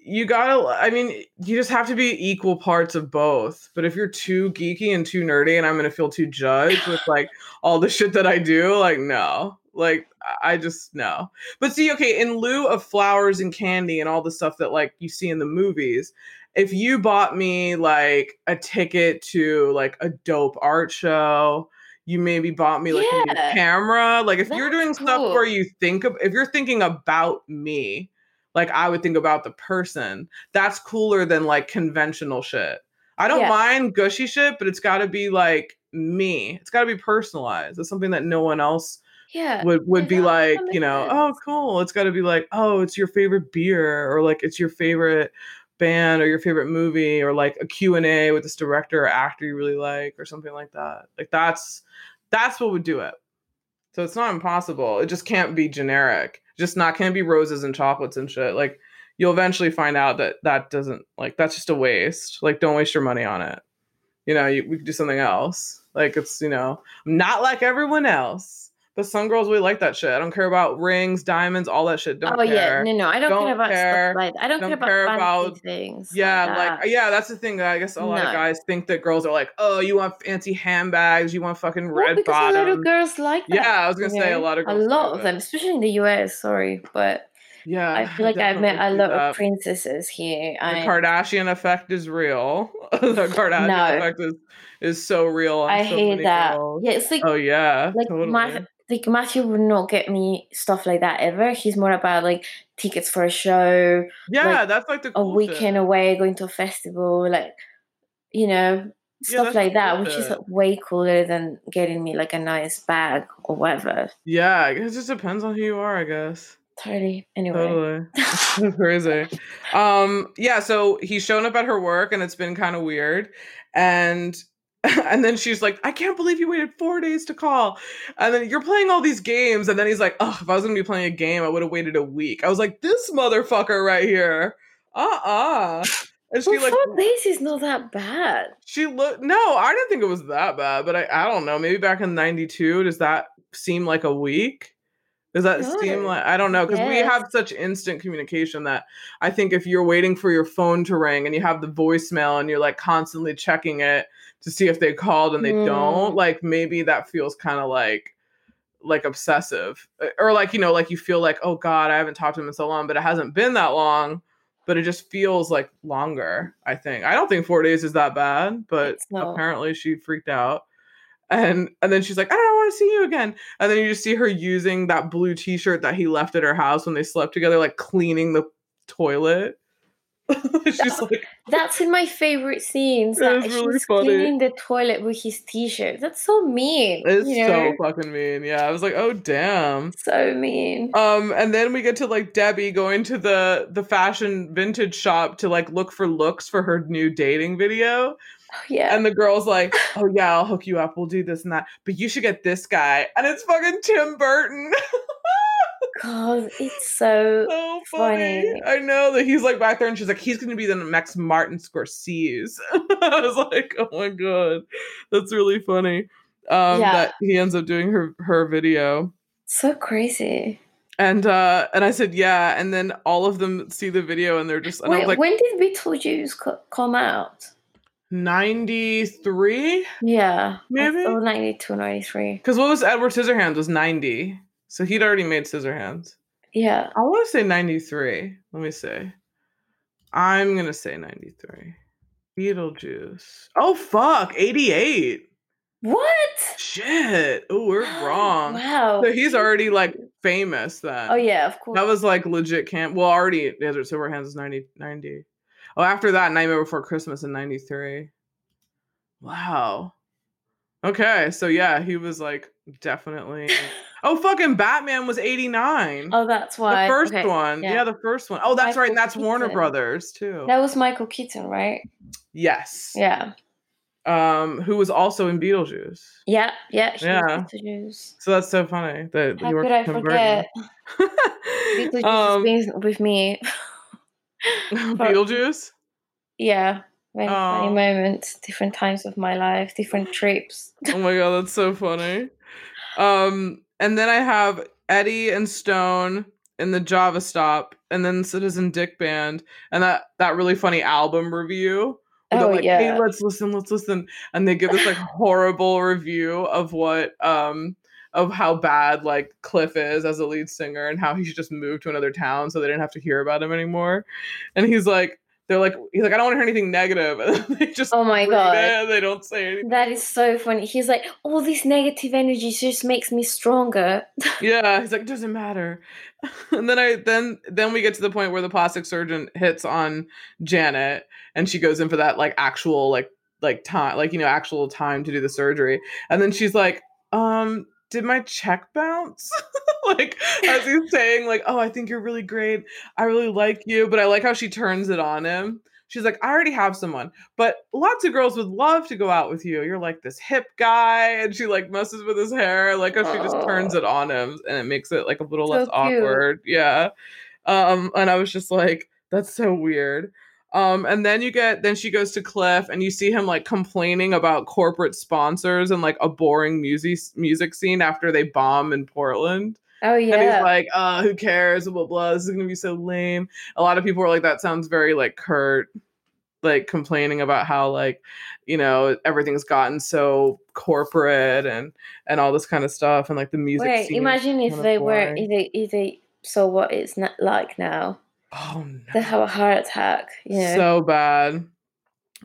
you gotta, I mean, you just have to be equal parts of both. But if you're too geeky and too nerdy and I'm going to feel too judged with like all the shit that I do, like, no, like I just, no. But see, okay. In lieu of flowers and candy and all the stuff that like you see in the movies, if you bought me like a ticket to like a dope art show, you maybe bought me like yeah. a new camera. Like if That's you're doing cool. stuff where you think of, if you're thinking about me, like I would think about the person. That's cooler than like conventional shit. I don't yeah. mind gushy shit, but it's got to be like me. It's got to be personalized. It's something that no one else yeah. would, would yeah, be like, you know, sense. oh, cool. It's got to be like, oh, it's your favorite beer or like it's your favorite band or your favorite movie or like a Q and A with this director or actor you really like or something like that. Like that's that's what would do it. So it's not impossible. It just can't be generic. Just not can't be roses and chocolates and shit. Like you'll eventually find out that that doesn't like that's just a waste. Like don't waste your money on it. You know, you, we could do something else. Like it's, you know, I'm not like everyone else. But some girls really like that shit. I don't care about rings, diamonds, all that shit. Don't oh, care. Oh yeah, no, no, I don't, don't care about care. stuff like that. I don't, don't care, care about fancy about, things. Yeah, like, that. like yeah, that's the thing. That I guess a lot no. of guys think that girls are like, oh, you want fancy handbags, you want fucking well, red because bottoms. Because a lot of girls like that. Yeah, I was gonna say know? a lot of girls. A lot of them, especially in the U S. Sorry, but yeah, I feel like I've met a lot that. of princesses here. The I... Kardashian effect is real. the Kardashian no. effect is is so real. On I so hate many that. Girls. Yeah, it's like oh yeah, like totally. my. Like, Matthew would not get me stuff like that ever. He's more about, like, tickets for a show. Yeah, like, that's, like, the cool a weekend shit. away, going to a festival, like, you know, stuff yeah, like that, which shit. is like, way cooler than getting me, like, a nice bag or whatever. Yeah, it just depends on who you are, I guess. Totally. Anyway. Totally. Crazy. Um, yeah, so he's shown up at her work, and it's been kind of weird. And... And then she's like, I can't believe you waited four days to call. And then you're playing all these games. And then he's like, oh, if I was going to be playing a game, I would have waited a week. I was like, this motherfucker right here. Uh-uh. And she well, like, four days is not that bad. She looked, no, I didn't think it was that bad. But I, I don't know. Maybe back in ninety-two, does that seem like a week? Does that no. seem like, I don't know. Because yes. we have such instant communication that I think if you're waiting for your phone to ring and you have the voicemail and you're like constantly checking it to see if they called and they mm. don't, like maybe that feels kind of like like obsessive or like, you know, like you feel like, oh God, I haven't talked to him in so long, but it hasn't been that long, but it just feels like longer. I think, I don't think four days is that bad, but apparently she freaked out. And and then she's like, I don't want to see you again. And then you just see her using that blue t-shirt that he left at her house when they slept together, like cleaning the toilet. she's that, like, that's in my favorite scenes. That she's really cleaning the toilet with his t-shirt. That's so mean. It's you know? so fucking mean. Yeah, I was like, oh damn, so mean. Um, and then we get to like Debbie going to the the fashion vintage shop to like look for looks for her new dating video. Oh, yeah. And the girl's like, oh yeah, I'll hook you up. We'll do this and that. But you should get this guy. And it's fucking Tim Burton. God, it's so, so funny. funny. I know that he's like back there and she's like, he's going to be the next Martin Scorsese. I was like, oh my God, that's really funny. Um, yeah. That he ends up doing her, her video. So crazy. And uh, and I said, yeah. And then all of them see the video and they're just... And Wait, I was like, when did Beetlejuice co- come out? ninety-three? Yeah. Maybe? Oh, ninety-two, ninety-three. Because what was Edward Scissorhands was ninety. So he'd already made Scissorhands. Yeah. I want to say ninety-three. Let me see. I'm going to say ninety-three. Beetlejuice. Oh, fuck. eighty-eight. What? Shit. Oh, we're wrong. Wow. So he's already like famous then. Oh yeah, of course. That was like legit camp. Well, already Desert Silverhands is ninety. Oh, after that, Nightmare Before Christmas in ninety-three. Wow. Okay, so yeah, he was like definitely. Oh, fucking Batman was eighty-nine. Oh, that's why. The first okay. one. Yeah. yeah, the first one. Oh, that's Michael right. And that's Keaton. Warner Brothers too. That was Michael Keaton, right? Yes. Yeah. Um, who was also in Beetlejuice. Yeah, yeah, she yeah. was Beetlejuice. So that's so funny. That How you were could I forget? Beetlejuice um, has been with me. Beetlejuice? Yeah, many, um, many moments, different times of my life, different trips. Oh my God, that's so funny. Um, and then I have Eddie and Stone in the Java Stop, and then Citizen Dick Band, and that, that really funny album review. They're oh, like, yeah. hey, let's listen, let's listen. And they give this like horrible review of what, um, of how bad like Cliff is as a lead singer and how he should just move to another town so they didn't have to hear about him anymore. And he's like, they're like, he's like, I don't want to hear anything negative. And they just, oh my God, it. They don't say anything. That is so funny. He's like, all this negative energy just makes me stronger. Yeah. He's like, it doesn't matter. And then I, then, then we get to the point where the plastic surgeon hits on Janet and she goes in for that like actual, like, like time, like, you know, actual time to do the surgery. And then she's like, um, did my check bounce? Like, as he's saying, like, oh, I think you're really great. I really like you. But I like how she turns it on him. She's like, I already have someone, but lots of girls would love to go out with you. You're like this hip guy. And she like messes with his hair. Like, how she just turns it on him and it makes it like a little so less cute. Awkward. Yeah. Um, and I was just like, that's so weird. Um, and then you get, then she goes to Cliff and you see him like complaining about corporate sponsors and like a boring music music scene after they bomb in Portland. Oh yeah. And he's like, uh, who cares? Blah, blah, blah. This is going to be so lame. A lot of people are like, that sounds very like curt, like complaining about how like, you know, everything's gotten so corporate and, and all this kind of stuff. And like the music Wait, scene. Imagine if they were, if they, if they saw what it's not like now. Oh no. They have a heart attack. Yeah. So bad.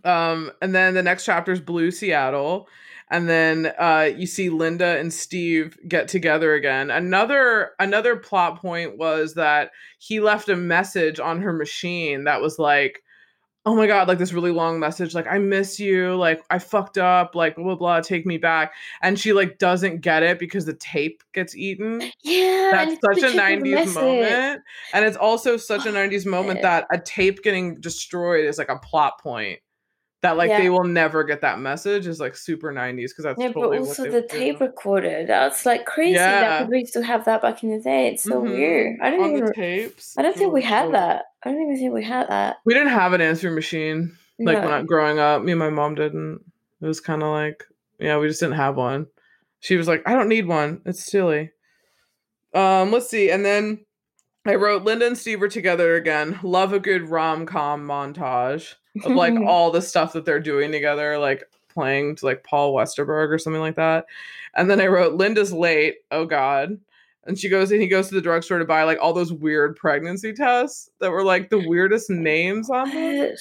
Um, and then the next chapter is Blue Seattle. And then uh you see Linda and Steve get together again. Another another plot point was that he left a message on her machine that was like, oh my God, like this really long message, like, I miss you, like, I fucked up, like, blah, blah, blah, take me back. And she, like, doesn't get it because the tape gets eaten. Yeah. That's such a nineties moment. And it's also such a nineties moment that a tape getting destroyed is, like, a plot point. That, like, yeah. they will never get that message is, like, super nineties because that's yeah, totally what Yeah, but also the tape do. recorder. That's, like, crazy yeah. that we used to have that back in the day. It's so mm-hmm. weird. I don't On even... the tapes. I don't think we had that. I don't even think we had that. We didn't have an answering machine, like, no. when I, growing up. Me and my mom didn't. It was kind of like... Yeah, we just didn't have one. She was like, I don't need one. It's silly. Um, let's see. And then I wrote, Linda and Steve are together again. Love a good rom-com montage. Of like all the stuff that they're doing together, like playing to like Paul Westerberg or something like that. And then I wrote, Linda's late. Oh God. And she goes and he goes to the drugstore to buy like all those weird pregnancy tests that were like the weirdest names on them.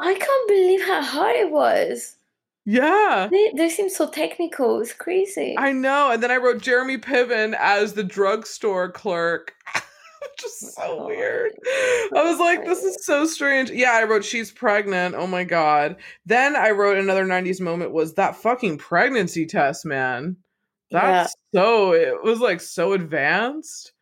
I can't believe how hard it was. Yeah. They, they seem so technical. It's crazy. I know. And then I wrote Jeremy Piven as the drugstore clerk. Just so weird. I was like, this is so strange. Yeah, I wrote, she's pregnant. Oh my God. Then I wrote another nineties moment was that fucking pregnancy test, man. That's yeah. so, it was like so advanced.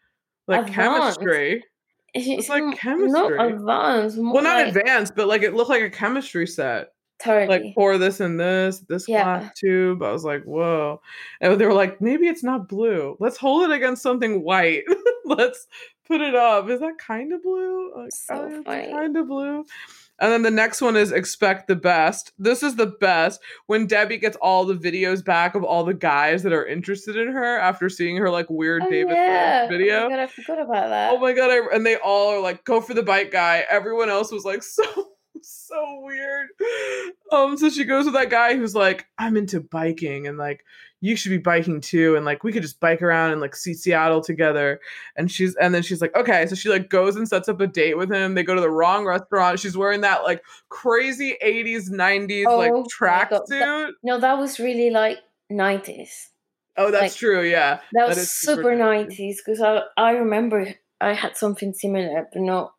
Like advanced. chemistry. It's, it's like not, chemistry. Not advanced. Well, not like, advanced, but like it looked like a chemistry set. Totally. Like pour this and this, this yeah. glass tube. I was like, whoa. And they were like, maybe it's not blue. Let's hold it against something white. Let's put it up. Is that kind of blue? Like, so funny. Kind of blue. And then the next one is Expect the Best. This is the best, when Debbie gets all the videos back of all the guys that are interested in her after seeing her like weird oh, David yeah. video. Oh my god, I forgot about that. Oh my god, I, and they all are like, go for the bike guy. Everyone else was like, so so weird. Um, so she goes with that guy who's like, I'm into biking, and like, you should be biking too, and like, we could just bike around and like see Seattle together. And she's, and then she's like, okay. So she like goes and sets up a date with him. They go to the wrong restaurant. She's wearing that like crazy eighties, nineties oh, like tracksuit. No, that was really like nineties. Oh, that's like, true. Yeah, that was that super, super nineties because I I remember I had something similar, but not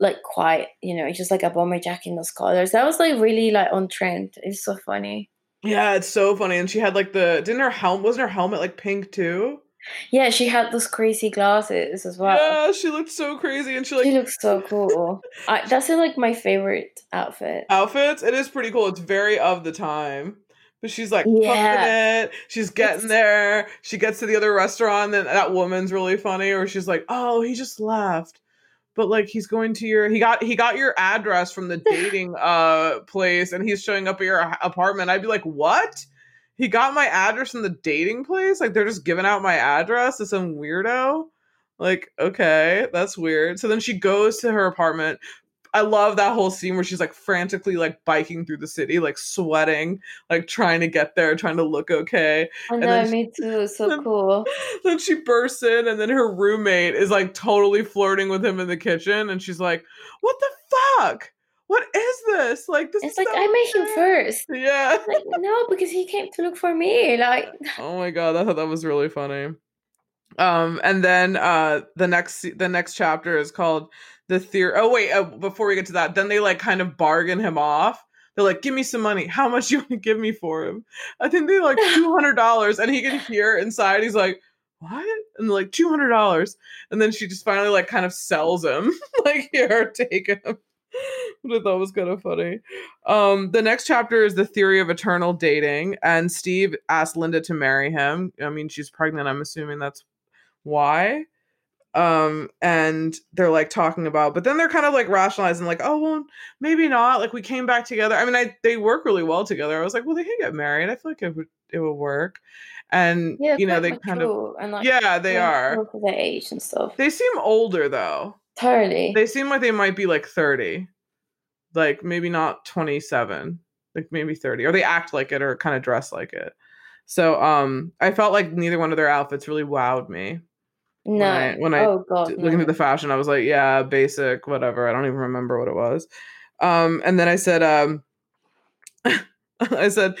like quite. You know, just like a bomber jacket in those colors. That was like really like on trend. It's so funny. Yeah, it's so funny. And she had like the didn't her helmet wasn't her helmet like pink too? Yeah, she had those crazy glasses as well. Yeah, she looked so crazy, and she like she looked so cool. I, that's like my favorite outfit. Outfits, it is pretty cool. It's very of the time. But she's like yeah. pumping it. She's getting it's... there. She gets to the other restaurant, and that woman's really funny. Or she's like, "Oh, he just left." But like he's going to your he got he got your address from the dating uh place, and he's showing up at your apartment. I'd be like, what? He got my address from the dating place? Like, they're just giving out my address to some weirdo? Like, okay, that's weird. So then she goes to her apartment. I love that whole scene where she's like frantically like biking through the city, like sweating, like trying to get there, trying to look okay. I know, and then me she, too. So then, cool. Then she bursts in, and then her roommate is like totally flirting with him in the kitchen, and she's like, "What the fuck? What is this? Like this?" It's is like so I met him first. Yeah. Like, no, because he came to look for me. Like. Oh my god, I thought that was really funny. Um, and then uh, the next the next chapter is called. The theory. Oh wait! Uh, before we get to that, then they like kind of bargain him off. They're like, "Give me some money. How much you want to give me for him?" I think they like two hundred dollars, and he can hear inside. He's like, "What?" And they're like, two hundred dollars, and then she just finally like kind of sells him, like, "Here, take him." Which I thought was kind of funny. Um, the next chapter is the theory of eternal dating, and Steve asked Linda to marry him. I mean, she's pregnant. I'm assuming that's why. Um, and they're like talking about, but then they're kind of like rationalizing like, oh, well, maybe not. Like, we came back together. I mean, I, they work really well together. I was like, well, they can get married. I feel like it would, it would work. And yeah, you know, they kind of, and like, yeah, they are for their age and stuff. They seem older though. Totally. They seem like they might be like thirty, like maybe not twenty-seven, like maybe thirty, or they act like it or kind of dress like it. So, um, I felt like neither one of their outfits really wowed me. No. When I, when I oh, God, looking no. at the fashion, I was like, yeah, basic, whatever. I don't even remember what it was. Um, and then I said, um, I said,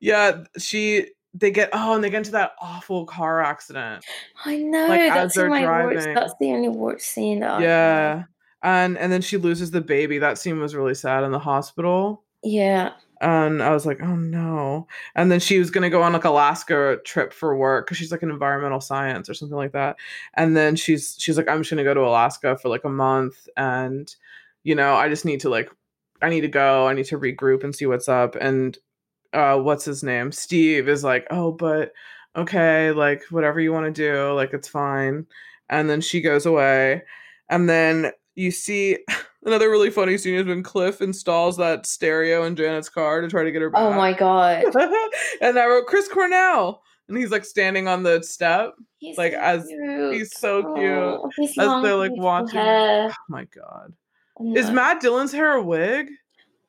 yeah, she, they get, oh, and they get into that awful car accident. I know. Like, that's in my worst, that's the only worst scene. That yeah. And, and then she loses the baby. That scene was really sad in the hospital. Yeah. And I was like, oh no. And then she was going to go on like Alaska trip for work, because she's like an environmental science or something like that. And then she's she's like, I'm just going to go to Alaska for like a month. And, you know, I just need to like, I need to go. I need to regroup and see what's up. And uh, what's his name? Steve is like, oh, but okay, like whatever you want to do, like it's fine. And then she goes away. And then you see... Another really funny scene is when Cliff installs that stereo in Janet's car to try to get her back. Oh, my God. And I wrote, Chris Cornell. And he's, like, standing on the step. He's like, so as cute. He's so cute. Oh, he's as long, they're, like, watching. Hair. Oh, my God. No. Is Matt Dillon's hair a wig?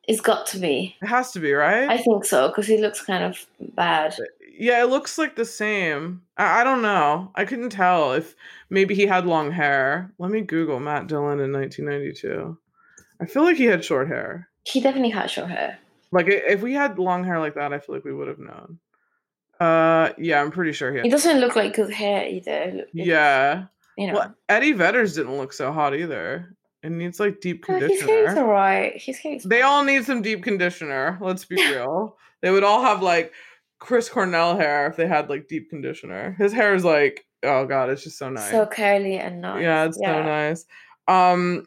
It's got to be. It has to be, right? I think so, because he looks kind of bad. Yeah, it looks, like, the same. I, I don't know. I couldn't tell if maybe he had long hair. Let me Google Matt Dillon in nineteen ninety-two. I feel like he had short hair. He definitely had short hair. Like, if we had long hair like that, I feel like we would have known. Uh, yeah, I'm pretty sure he had. It doesn't look like good hair either. Yeah. You know. Well, Eddie Vedder's didn't look so hot either. It needs, like, deep conditioner. No, his hair's all right. His hair's they all need some deep conditioner. Let's be real. They would all have, like, Chris Cornell hair if they had, like, deep conditioner. His hair is, like, oh, God, it's just so nice. So curly and nice. Yeah, it's yeah. so nice. Um...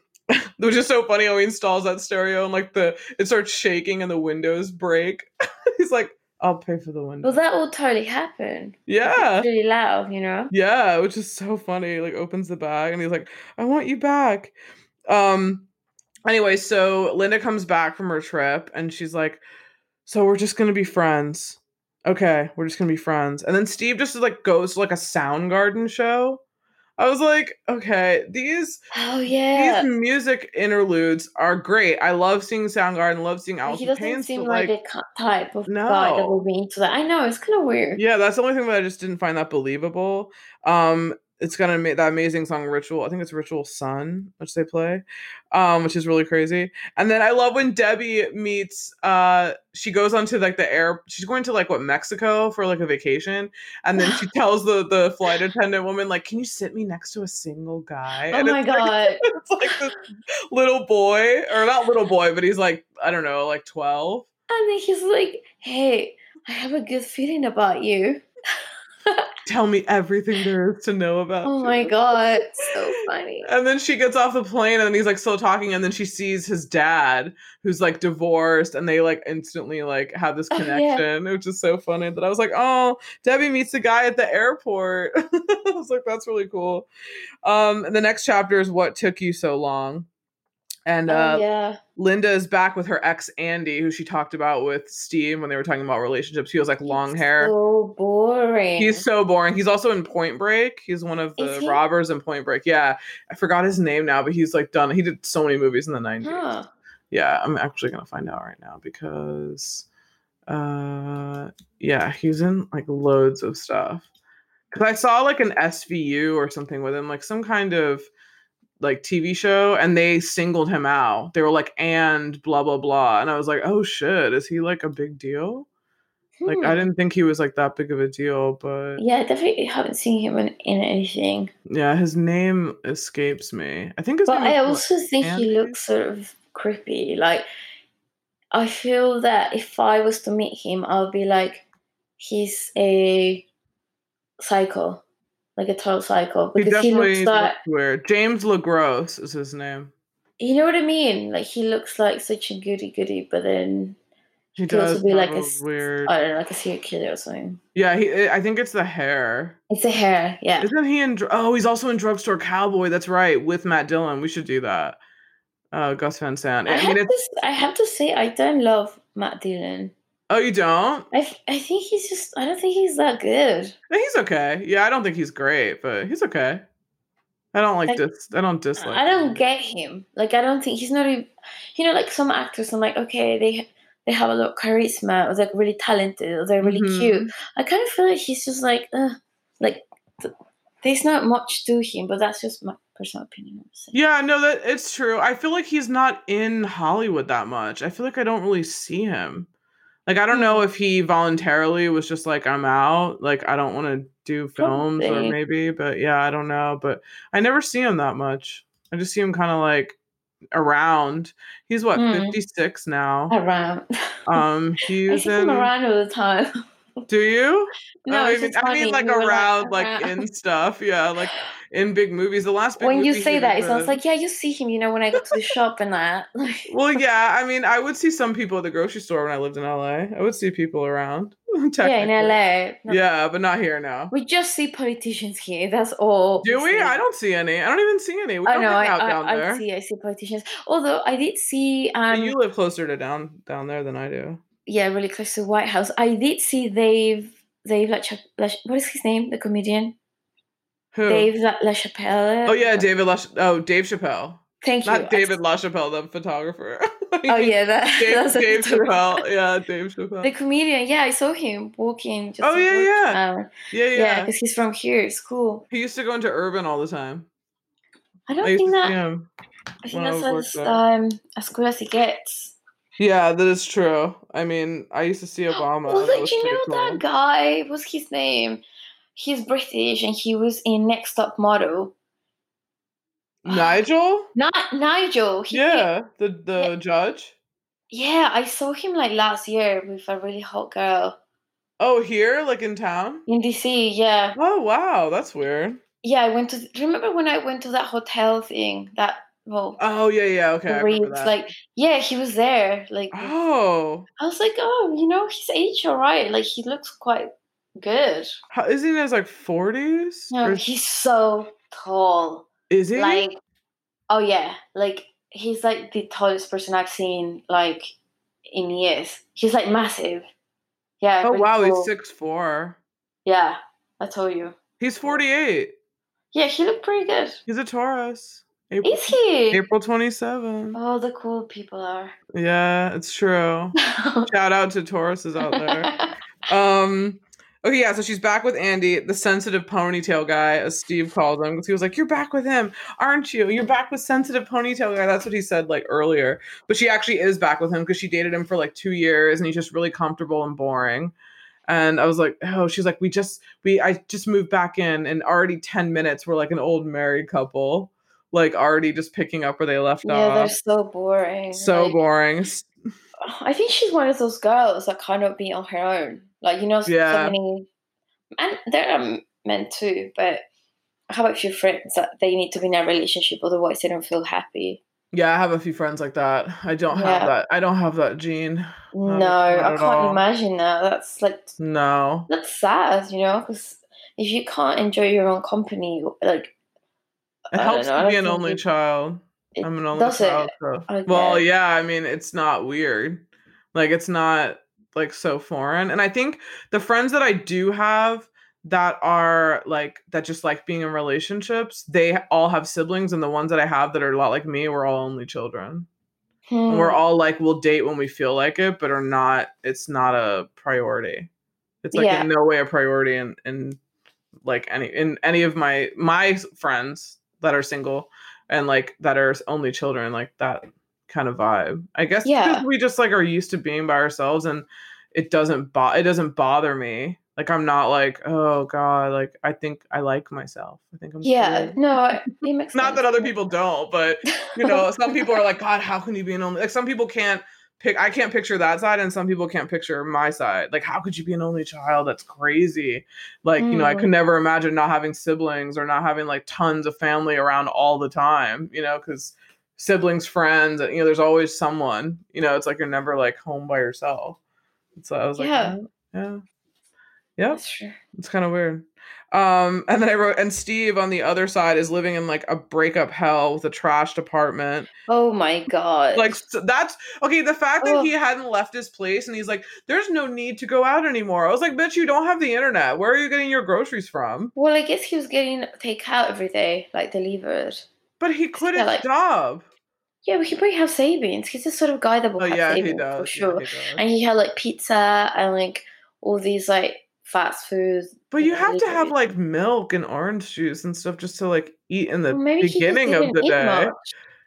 Which is so funny how he installs that stereo and like the it starts shaking and the windows break. He's like, I'll pay for the window. Well, that will totally happen. Yeah. It's really loud, you know? Yeah, which is so funny. Like opens the bag and he's like, I want you back. Um Anyway, so Linda comes back from her trip and she's like, so we're just going to be friends. Okay, we're just going to be friends. And then Steve just like goes to like a Soundgarden show. I was like, okay, these oh yeah, these music interludes are great. I love seeing Soundgarden, love seeing Alice in Chains. He doesn't Pains, seem like, like a type of no. guy that will be into that. I know, it's kind of weird. Yeah, that's the only thing that I just didn't find that believable. Um, it's gonna make that amazing song Ritual. I think it's Ritual Sun, which they play, um, which is really crazy. And then I love when Debbie meets. Uh, she goes onto like the air. She's going to like what Mexico for like a vacation, and then she tells the the flight attendant woman like, "Can you sit me next to a single guy?" Oh and my it's god! Like, it's like this little boy, or not little boy, but he's like I don't know, like twelve. And then he's like, "Hey, I have a good feeling about you." Tell me everything there is to know about oh you. My god, so funny. And then she gets off the plane and he's like still talking, and then she sees his dad who's like divorced, and they like instantly like have this connection. Oh, yeah. Which is so funny that I was like, oh, Debbie meets the guy at the airport. I was like, that's really cool. Um and the next chapter is What Took You So Long. And uh, oh, yeah. Linda is back with her ex, Andy, who she talked about with Steve when they were talking about relationships. He was like long He's hair. So boring. He's so boring. He's also in Point Break. He's one of the he- robbers in Point Break. Yeah. I forgot his name now, but he's like done. He did so many movies in the nineties. Huh. Yeah. I'm actually going to find out right now because, uh, yeah, he's in like loads of stuff. Because I saw like an S V U or something with him, like some kind of like T V show, and they singled him out. They were like, and blah blah blah, and I was like, oh shit, is he like a big deal? Hmm. Like I didn't think he was like that big of a deal, but yeah, I definitely haven't seen him in, in anything. Yeah, his name escapes me. I think his but name I also like, think Andy? He looks sort of creepy. Like I feel that if I was to meet him, I'll be like, he's a psycho. Like a total psycho. Because he, he looks like weird. James LaGrosse is his name. You know what I mean? Like he looks like such a goody goody, but then he, he does also be like a weird. I don't know, like a serial killer or something. Yeah, he, I think it's the hair. It's the hair. Yeah. Isn't he in? Oh, he's also in Drugstore Cowboy. That's right, with Matt Dillon. We should do that. Uh, Gus Van Sant. I, I have mean, it's. To, I have to say, I don't love Matt Dillon. Oh, you don't? I, I think he's just... I don't think he's that good. He's okay. Yeah, I don't think he's great, but he's okay. I don't like... like dis- I don't dislike I don't him. Get him. Like, I don't think... He's not even... You know, like, some actors, I'm like, okay, they they have a lot of charisma, or they're really talented, or they're really mm-hmm. cute. I kind of feel like he's just like, ugh. Like, th- there's not much to him, but that's just my personal opinion. So. Yeah, no, that it's true. I feel like he's not in Hollywood that much. I feel like I don't really see him. Like, I don't know if he voluntarily was just like, I'm out. Like, I don't want to do films Probably. Or maybe. But, yeah, I don't know. But I never see him that much. I just see him kind of, like, around. He's, what, mm. fifty-six now? Around. Um, he's I see in... him around all the time. Do you? No, uh, it's I mean, funny. I mean like, we around, like, around, like, in stuff. Yeah, like, in big movies. The last big when movie you say that, it sounds like, yeah, you see him, you know, when I go to the shop and that. Well, yeah, I mean, I would see some people at the grocery store when I lived in L A. I would see people around. Yeah, in L A. No. Yeah, but not here now. We just see politicians here. That's all. Do we? I don't see any. I don't even see any. We oh, don't no, I, out I, down I, there. I see. I see politicians. Although I did see. Um, you live closer to down down there than I do. Yeah, really close to the White House. I did see Dave, Dave LaChapelle, La, what is his name? The comedian? Who? Dave LaChapelle. La oh, yeah, David LaChapelle. Oh, Dave Chappelle. Thank you. Not David LaChapelle, the photographer. Oh, yeah, that, Dave, that's Dave Chappelle. Yeah, Dave Chappelle. The comedian. Yeah, I saw him walking. Just oh, yeah, walk yeah. Around. Yeah, yeah. Yeah, because he's from here. It's cool. He used to go into Urban all the time. I don't I think that. I think that's as, um, as good as it gets. Yeah, that is true. I mean, I used to see Obama. Well, like, you know cool. that guy? What's his name? He's British, and he was in Next Top Model. Nigel? Not Nigel. He yeah, did, the, the yeah. judge? Yeah, I saw him, like, last year with a really hot girl. Oh, here? Like, in town? In D C, yeah. Oh, wow. That's weird. Yeah, I went to... Do you remember when I went to that hotel thing? That... Well, oh yeah, yeah, okay. I remember that. Like, yeah, he was there. Like, oh, I was like, oh, you know, he's age all right. Like, he looks quite good. How, isn't he in his like forties? No, or... he's so tall. Is he? Like, oh yeah, like he's like the tallest person I've seen like in years. He's like massive. Yeah. Oh wow, cool. He's six foot four. Yeah, I told you. He's forty-eight. Yeah, he looked pretty good. He's a Taurus. April, Is he? April twenty-seventh. All the cool people are. Yeah, it's true. Shout out to Tauruses out there. um, okay, yeah, so she's back with Andy, the sensitive ponytail guy, as Steve called him, because he was like, "You're back with him, aren't you? You're back with sensitive ponytail guy." That's what he said like earlier. But she actually is back with him because she dated him for like two years and he's just really comfortable and boring. And I was like, oh, she's like, we just, we, I just moved back in and already ten minutes, we're like an old married couple, like already just picking up where they left yeah, off. Yeah, they're so boring. So like, boring. I think she's one of those girls that cannot be on her own. Like, you know, yeah. so many, and there are men too, but how about your friends that they need to be in a relationship, otherwise they don't feel happy. Yeah, I have a few friends like that. I don't yeah. have that. I don't have that gene. No, um, I can't all. imagine that. That's like no. That's sad, you know, because if you can't enjoy your own company, like it I helps to be an only it, child. It, I'm an only does child. It? So. Well, yeah. I mean, it's not weird. Like it's not like so foreign. And I think the friends that I do have that are like that just like being in relationships, they all have siblings, and the ones that I have that are a lot like me, we're all only children. Hmm. And we're all like, we'll date when we feel like it, but are not, it's not a priority. It's like yeah. in no way a priority in, in like any in any of my my friends that are single and like that are only children, like that kind of vibe. I guess yeah. because we just like are used to being by ourselves, and it doesn't bo- it doesn't bother me. Like, I'm not like, oh, God, like, I think I like myself. I think I'm Yeah, cool. no, it makes Not sense. That other people don't, but, you know, some people are like, God, how can you be an only? Like, some people can't pick, I can't picture that side, and some people can't picture my side. Like, how could you be an only child? That's crazy. Like, mm. you know, I could never imagine not having siblings or not having, like, tons of family around all the time, you know, because siblings, friends, you know, there's always someone. You know, it's like you're never, like, home by yourself. So I was yeah. like, yeah. yeah. Yeah, it's kind of weird. Um, and then I wrote, and Steve on the other side is living in like a breakup hell with a trashed apartment. Oh my God. Like so that's okay. The fact that oh. he hadn't left his place and he's like, there's no need to go out anymore. I was like, bitch, you don't have the internet. Where are you getting your groceries from? Well, I guess he was getting takeout every day, like delivered. But he quit his like- job. Yeah, but he probably have savings. He's the sort of guy that will oh, have yeah, savings for sure. Yeah, he does. And he had like pizza and like all these like fast food. But you have to have like milk and orange juice and stuff just to like eat in the well, beginning of the day. Much,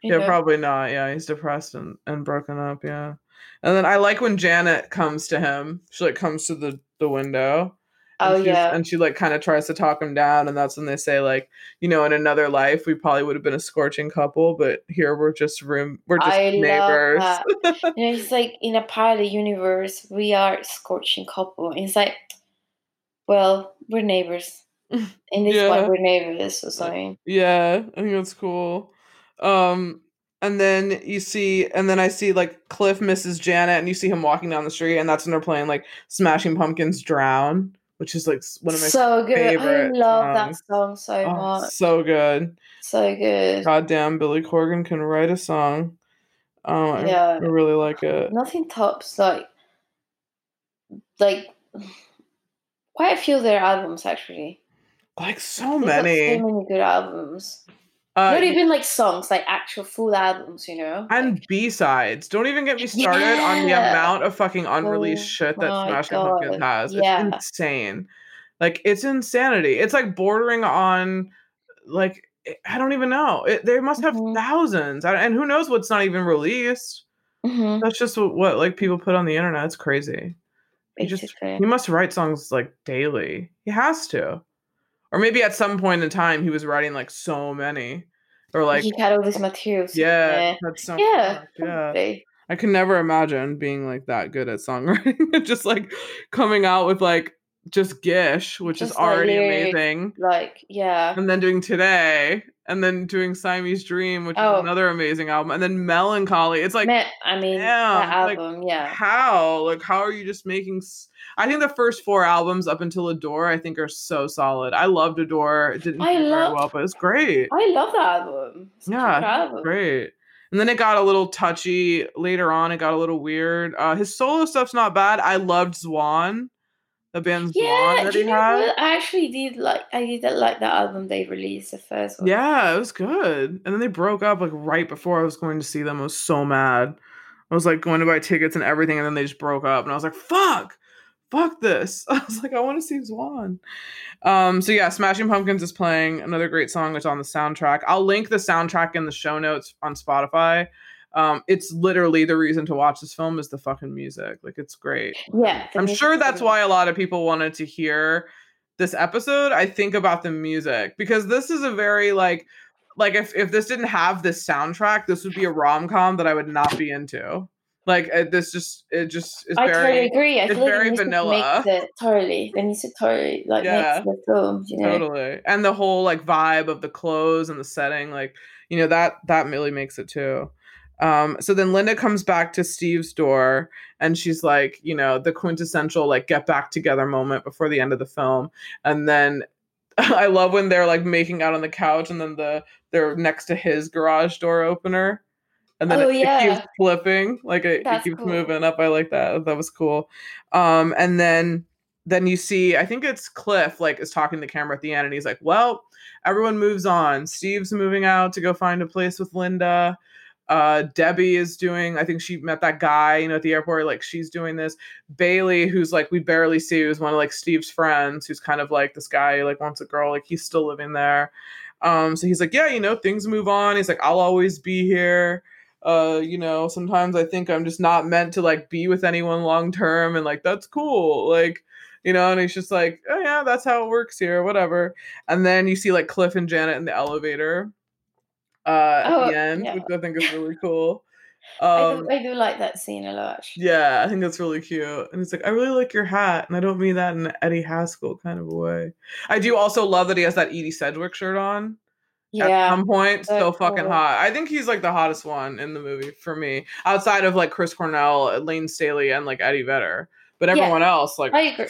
yeah, know? Probably not. Yeah, he's depressed and, and broken up. Yeah. And then I like when Janet comes to him. She like comes to the, the window. Oh, yeah. And she like kind of tries to talk him down. And that's when they say like, you know, in another life, we probably would have been a scorching couple. But here we're just room. We're just I neighbors. You know, it's like in a parallel universe, we are a scorching couple. And it's like, well, we're neighbors. In this yeah. one, we're neighbors or something. Yeah, I think that's cool. Um, and then you see, and then I see, like, Cliff misses Janet, and you see him walking down the street, and that's when they're playing, like, Smashing Pumpkins' Drown, which is, like, one of my so good. favorite I love songs. that song so oh, much. So good. So good. Goddamn, Billy Corgan can write a song. Um, yeah. I, I really like it. Nothing tops, like, like... Quite a few of their albums, actually. Like, so They've many. So many good albums. Uh, Not even, like, songs, like, actual full albums, you know? And like, B-sides. Don't even get me started yeah. on the amount of fucking unreleased oh, shit that Smashing Pumpkins has. Yeah. It's insane. Like, it's insanity. It's, like, bordering on, like, I don't even know. It, they must have mm-hmm. thousands. And who knows what's not even released. Mm-hmm. That's just what, like, people put on the internet. It's crazy. He just he must write songs like daily. He has to, or maybe at some point in time he was writing like so many, or like he had all these materials. Yeah, that's so yeah, yeah. I can never imagine being like that good at songwriting. Just like coming out with like just Gish, which just is already like, amazing. Like yeah, and then doing Today, and then doing Siamese Dream, which oh. is another amazing album, and then Melancholy. It's like, Me- I mean, damn, that album, like, yeah. How? Like, how are you just making? S- I think the first four albums up until Adore, I think, are so solid. I loved Adore. It didn't do very well, but it's great. I love that album. It's yeah, album. Great. And then it got a little touchy later on. It got a little weird. Uh, his solo stuff's not bad. I loved Zwan, the band yeah, Zwan that he had. What? I actually did like. I did like that album they released, the first one. Yeah, it was good. And then they broke up like right before I was going to see them. I was so mad. I was like going to buy tickets and everything, and then they just broke up. And I was like, fuck. Fuck this. I was like, I want to see Zwan. Um, so yeah, Smashing Pumpkins is playing. Another great song that's on the soundtrack. I'll link the soundtrack in the show notes on Spotify. Um, it's literally the reason to watch this film is the fucking music. Like, it's great. Yeah. I'm sure that's why a lot of people wanted to hear this episode. I think about the music because this is a very like, like if, if this didn't have this soundtrack, this would be a rom-com that I would not be into. Like uh, this, just it just is I very. I totally agree. I it's totally very vanilla. Makes it, totally, then you should totally like yeah, make the film, you know? Totally. And the whole like vibe of the clothes and the setting, like you know that that really makes it too. Um, so then Linda comes back to Steve's door, and she's like, you know, the quintessential like get back together moment before the end of the film, and then. I love when they're like making out on the couch, and then the they're next to his garage door opener. And then oh, it, yeah. it keeps flipping, like it, it keeps cool. moving up. I like that. That was cool. Um, and then, then you see, I think it's Cliff, like, is talking to the camera at the end, and he's like, "Well, everyone moves on. Steve's moving out to go find a place with Linda. Uh, Debbie is doing. I think she met that guy, you know, at the airport. Like, she's doing this. Bailey, who's like we barely see, who's one of like Steve's friends, who's kind of like this guy who like wants a girl. Like, he's still living there. Um, so he's like, yeah, you know, things move on. He's like, I'll always be here." Uh, you know, sometimes I think I'm just not meant to like be with anyone long term, and like that's cool, like you know. And he's just like, oh yeah, that's how it works here, whatever. And then you see like Cliff and Janet in the elevator uh, oh, at the end, yeah. which I think is really cool. Um, I, do, I do like that scene a lot. Actually. Yeah, I think that's really cute. And it's like, I really like your hat, and I don't mean that in an Eddie Haskell kind of a way. I do also love that he has that Edie Sedgwick shirt on. Yeah, at some point, so still cool. fucking hot. I think he's like the hottest one in the movie for me, outside of like Chris Cornell, Lane Staley, and like Eddie Vedder. But everyone yeah, else, like, I agree.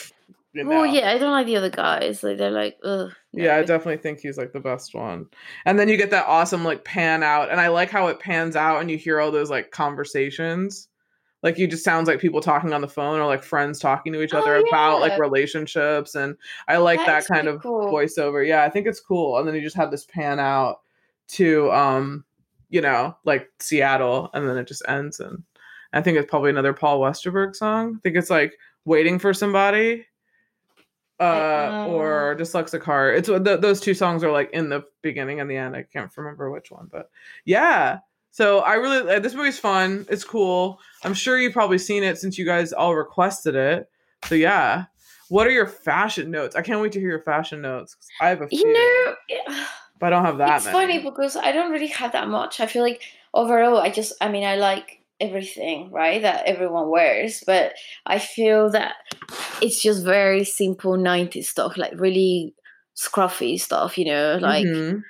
You know. Well, yeah, I don't like the other guys. Like, they're like, ugh. No. Yeah, I definitely think he's like the best one. And then you get that awesome like pan out, and I like how it pans out, and you hear all those like conversations. Like, you just sounds like people talking on the phone or like friends talking to each other oh, yeah. about like relationships. And I like that, that kind of cool. voiceover. Yeah, I think it's cool. And then you just have this pan out to, um, you know, like Seattle. And then it just ends. And I think it's probably another Paul Westerberg song. I think it's like Waiting for Somebody uh, or Dyslexic Heart. It's th- those two songs are like in the beginning and the end. I can't remember which one, but yeah. So I really, this movie's fun. It's cool. I'm sure you've probably seen it since you guys all requested it. So yeah. What are your fashion notes? I can't wait to hear your fashion notes. I have a few. You know, it, but I don't have that it's many. It's funny because I don't really have that much. I feel like overall, I just, I mean, I like everything, right? That everyone wears, but I feel that it's just very simple nineties stuff, like really scruffy stuff, you know, like, mm-hmm.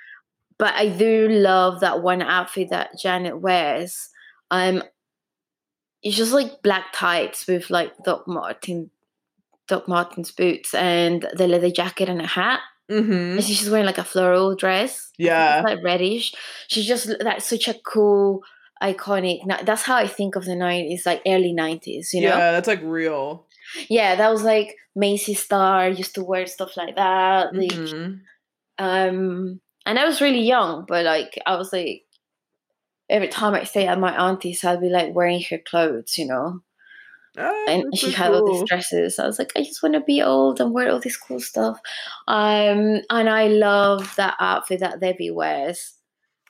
But I do love that one outfit that Janet wears. Um, it's just like black tights with like Doc Martin, Doc Martin's boots and the leather jacket and a hat. Mm-hmm. And she's wearing like a floral dress. Yeah, it's like reddish. She's just that's such a cool, iconic. That's how I think of the nineties, like early nineties. You know? Yeah, that's like real. Yeah, that was like Macy Starr used to wear stuff like that. Like, mm-hmm. um. And I was really young, but like I was like, every time I stay at my auntie's, I'd be like wearing her clothes, you know. Oh, and she so had cool. all these dresses. I was like, I just want to be old and wear all this cool stuff. Um, and I love that outfit that Debbie wears.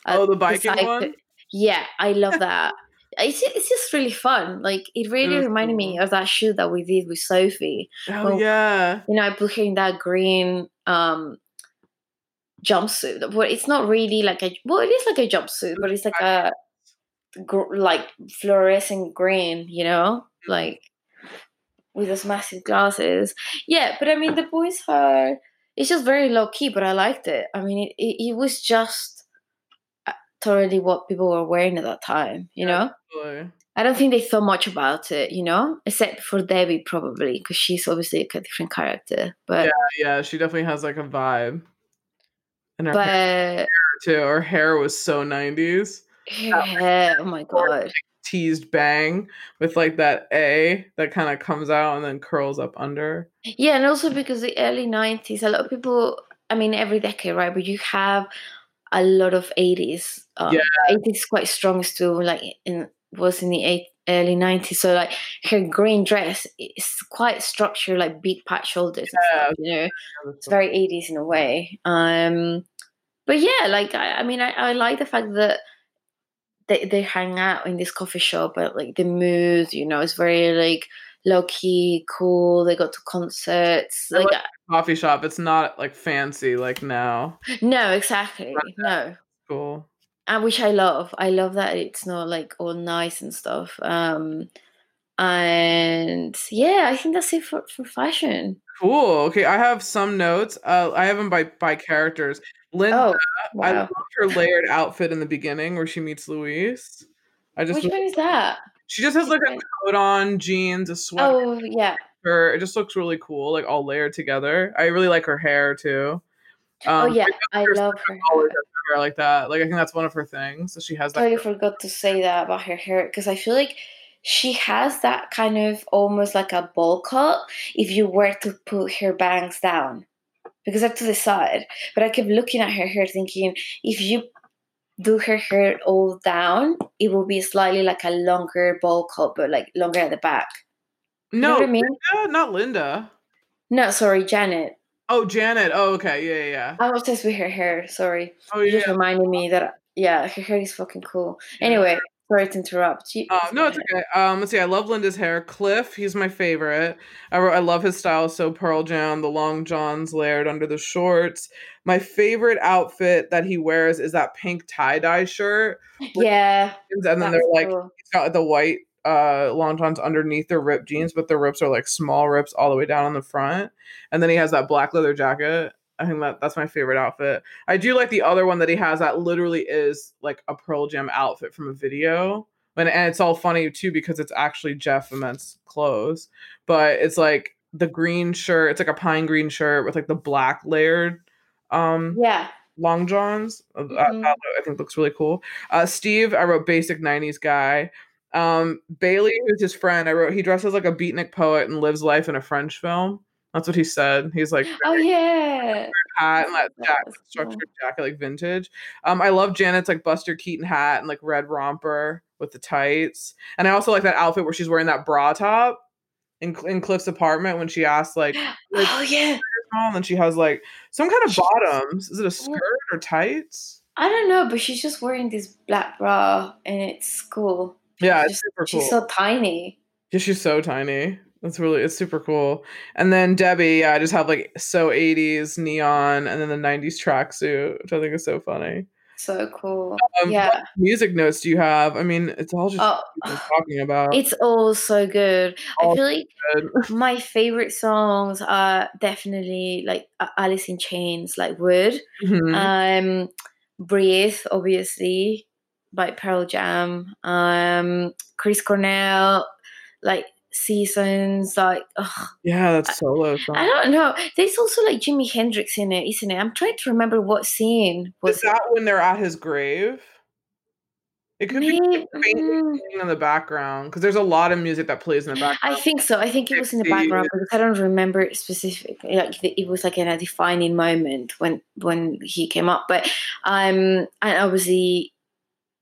Oh, uh, the biking I, one. Yeah, I love that. It's it's just really fun. Like it really it reminded cool. me of that shoot that we did with Sophie. Oh when, yeah. You know, I put her in that green. Um, jumpsuit. Well, it's not really like a well it is like a jumpsuit, but it's like a gr- like fluorescent green, you know, like with those massive glasses. Yeah, but I mean the boys are it's just very low-key, but I liked it. I mean it, it, it was just totally what people were wearing at that time, you know. Absolutely. I don't think they thought much about it, you know, except for Debbie probably, because she's obviously like a different character, but yeah yeah, she definitely has like a vibe. And her, but, hair, her hair too. Her hair was so nineties. Yeah, oh my god. Teased bang with like that A that kind of comes out and then curls up under. Yeah, and also because the early nineties, a lot of people, I mean, every decade, right? But you have a lot of eighties. Um, yeah. eighties is quite strong still, like in was in the eight, early nineties. So like her green dress is quite structured, like big pat shoulders. Yeah. And stuff, you know, it's very eighties in a way. Um, but yeah, like I, I mean, I, I like the fact that They they hang out in this coffee shop, but like the mood, you know, it's very like low key, cool. They go to concerts, like, like coffee shop. It's not like fancy like now. No, exactly. No, cool. I which I love. I love that it's not like all nice and stuff. Um, and yeah, I think that's it for for fashion. Cool. Okay, I have some notes. Uh, I have them by by characters. Linda, oh, wow. I love her layered outfit in the beginning where she meets Luis. I just Which one is that? She just has like a coat on, jeans, a sweater. Oh, yeah. Her, it just looks really cool, like all layered together. I really like her hair too. Um, oh yeah, I love her hair like that. Like I think that's one of her things. So she has that. I totally forgot to say that about her hair because I feel like she has that kind of almost like a bowl cut if you were to put her bangs down. Because they're to the side. But I kept looking at her hair thinking, if you do her hair all down, it will be slightly like a longer bowl cut, but like longer at the back. No, you know what I mean? Linda? Not Linda. No, sorry, Janet. Oh, Janet. Oh, okay. Yeah, yeah, yeah. I was obsessed with her hair. Sorry. Oh, yeah. You just reminded me that, yeah, her hair is fucking cool. Anyway, sorry to interrupt. You, uh, no, it's okay. Um, let's see. I love Linda's hair. Cliff, he's my favorite. I, I love his style. So Pearl Jam, the long johns layered under the shorts. My favorite outfit that he wears is that pink tie-dye shirt. Yeah. And then they're like, cool. He's got the white uh, long johns underneath their ripped jeans, but the rips are like small rips all the way down on the front. And then he has that black leather jacket. I think that, that's my favorite outfit. I do like the other one that he has that literally is like a Pearl Jam outfit from a video. And, and it's all funny too because it's actually Jeff Ament's clothes. But it's like the green shirt. It's like a pine green shirt with like the black layered um, yeah. long johns. Mm-hmm. I, I think looks really cool. Uh, Steve, I wrote basic nineties guy. Um, Bailey, who's his friend, I wrote he dresses like a beatnik poet and lives life in a French film. That's what he said. He's like, oh yeah, hat and that jacket, structured jacket, like vintage. Um, I love Janet's like Buster Keaton hat and like red romper with the tights. And I also like that outfit where she's wearing that bra top in in Cliff's apartment when she asked like, oh yeah, and then she has like some kind of bottoms. Is it a skirt or tights? I don't know, but she's just wearing this black bra and it's cool. Yeah, it's super cool. She's so tiny. Yeah, she's so tiny. That's really, it's super cool. And then Debbie, yeah, I just have like so eighties neon and then the nineties tracksuit, which I think is so funny. So cool. Um, yeah. What music notes do you have? I mean, it's all just oh, what we're talking about. It's all so good. All I feel like good. My favorite songs are definitely like Alice in Chains, like Wood. Mm-hmm. Um, Breathe, obviously, by Pearl Jam. Um, Chris Cornell, like, Seasons, like ugh. Yeah, that's solo song. I don't know. There's also like Jimi Hendrix in it, isn't it? I'm trying to remember what scene was. Is that it? When they're at his grave? It could Maybe. be painting in the background because there's a lot of music that plays in the background. I think so. I think it was in the background because I don't remember it specifically. Like it was like in a defining moment when when he came up. But um, and obviously.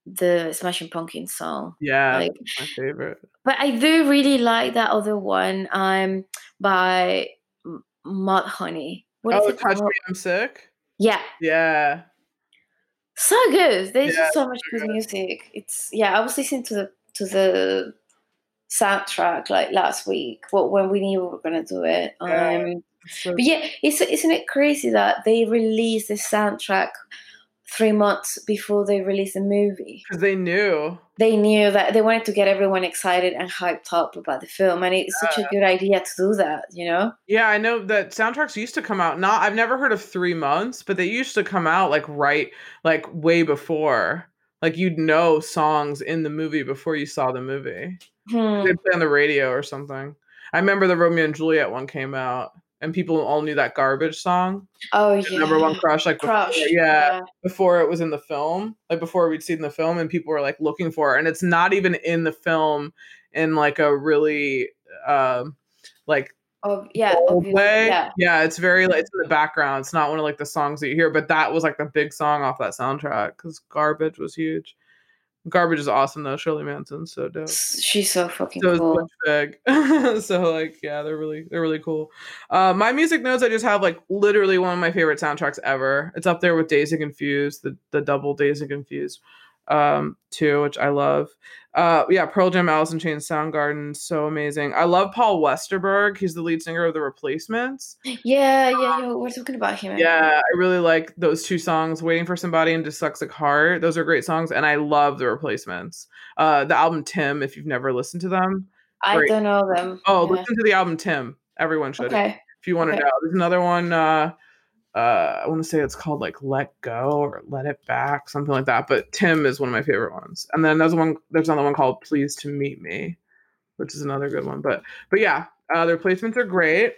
The Smashing Pumpkins song, yeah, like, that's my favorite. But I do really like that other one, um, by Mudhoney. What oh, is it Touch Me I'm Sick. Yeah, yeah, so good. There's yeah, just so much good music. It's yeah. I was listening to the to the soundtrack like last week. What when we knew we were gonna do it. Um, yeah, so but yeah, it's isn't it crazy that they released the soundtrack three months before they released the movie. Because they knew. They knew that they wanted to get everyone excited and hyped up about the film. And it's yeah. such a good idea to do that, you know? Yeah, I know that soundtracks used to come out, not, I've never heard of three months, but they used to come out like right, like way before. Like you'd know songs in the movie before you saw the movie. Hmm. They'd play on the radio or something. I remember the Romeo and Juliet one came out. and people all knew that Garbage song. Oh, yeah. Number one crush. Like crush. Before, yeah, yeah. Before it was in the film, like before we'd seen the film, and people were like looking for it. And it's not even in the film in like a really um, like, oh, yeah, way. yeah. Yeah. It's very like, it's in the background. It's not one of like the songs that you hear, but that was like the big song off that soundtrack because Garbage was huge. Garbage is awesome though. Shirley Manson's so dope. She's so fucking so cool. So like, yeah, they're really they're really cool. Uh, my music notes, I just have like literally one of my favorite soundtracks ever. It's up there with Dazed and Confused, the the double Dazed and Confused, um, too, which I love. Uh, yeah, Pearl Jam, Alice in Chains, Soundgarden, so amazing. I love Paul Westerberg. He's the lead singer of The Replacements. Yeah, yeah, yeah. We're talking about him. Yeah, I really like those two songs, "Waiting for Somebody" and "Dyslexic Heart." Those are great songs, and I love The Replacements. Uh, the album Tim, if you've never listened to them, great. I don't know them. Oh, yeah. Listen to the album Tim. Everyone should, okay. if you want okay. to know. There's another one. Uh, uh, I want to say it's called like "Let Go" or "Let It Back," something like that. But Tim is one of my favorite ones. And then there's one. There's another one called "Pleased to Meet Me," which is another good one. But but yeah, uh, The Replacements are great.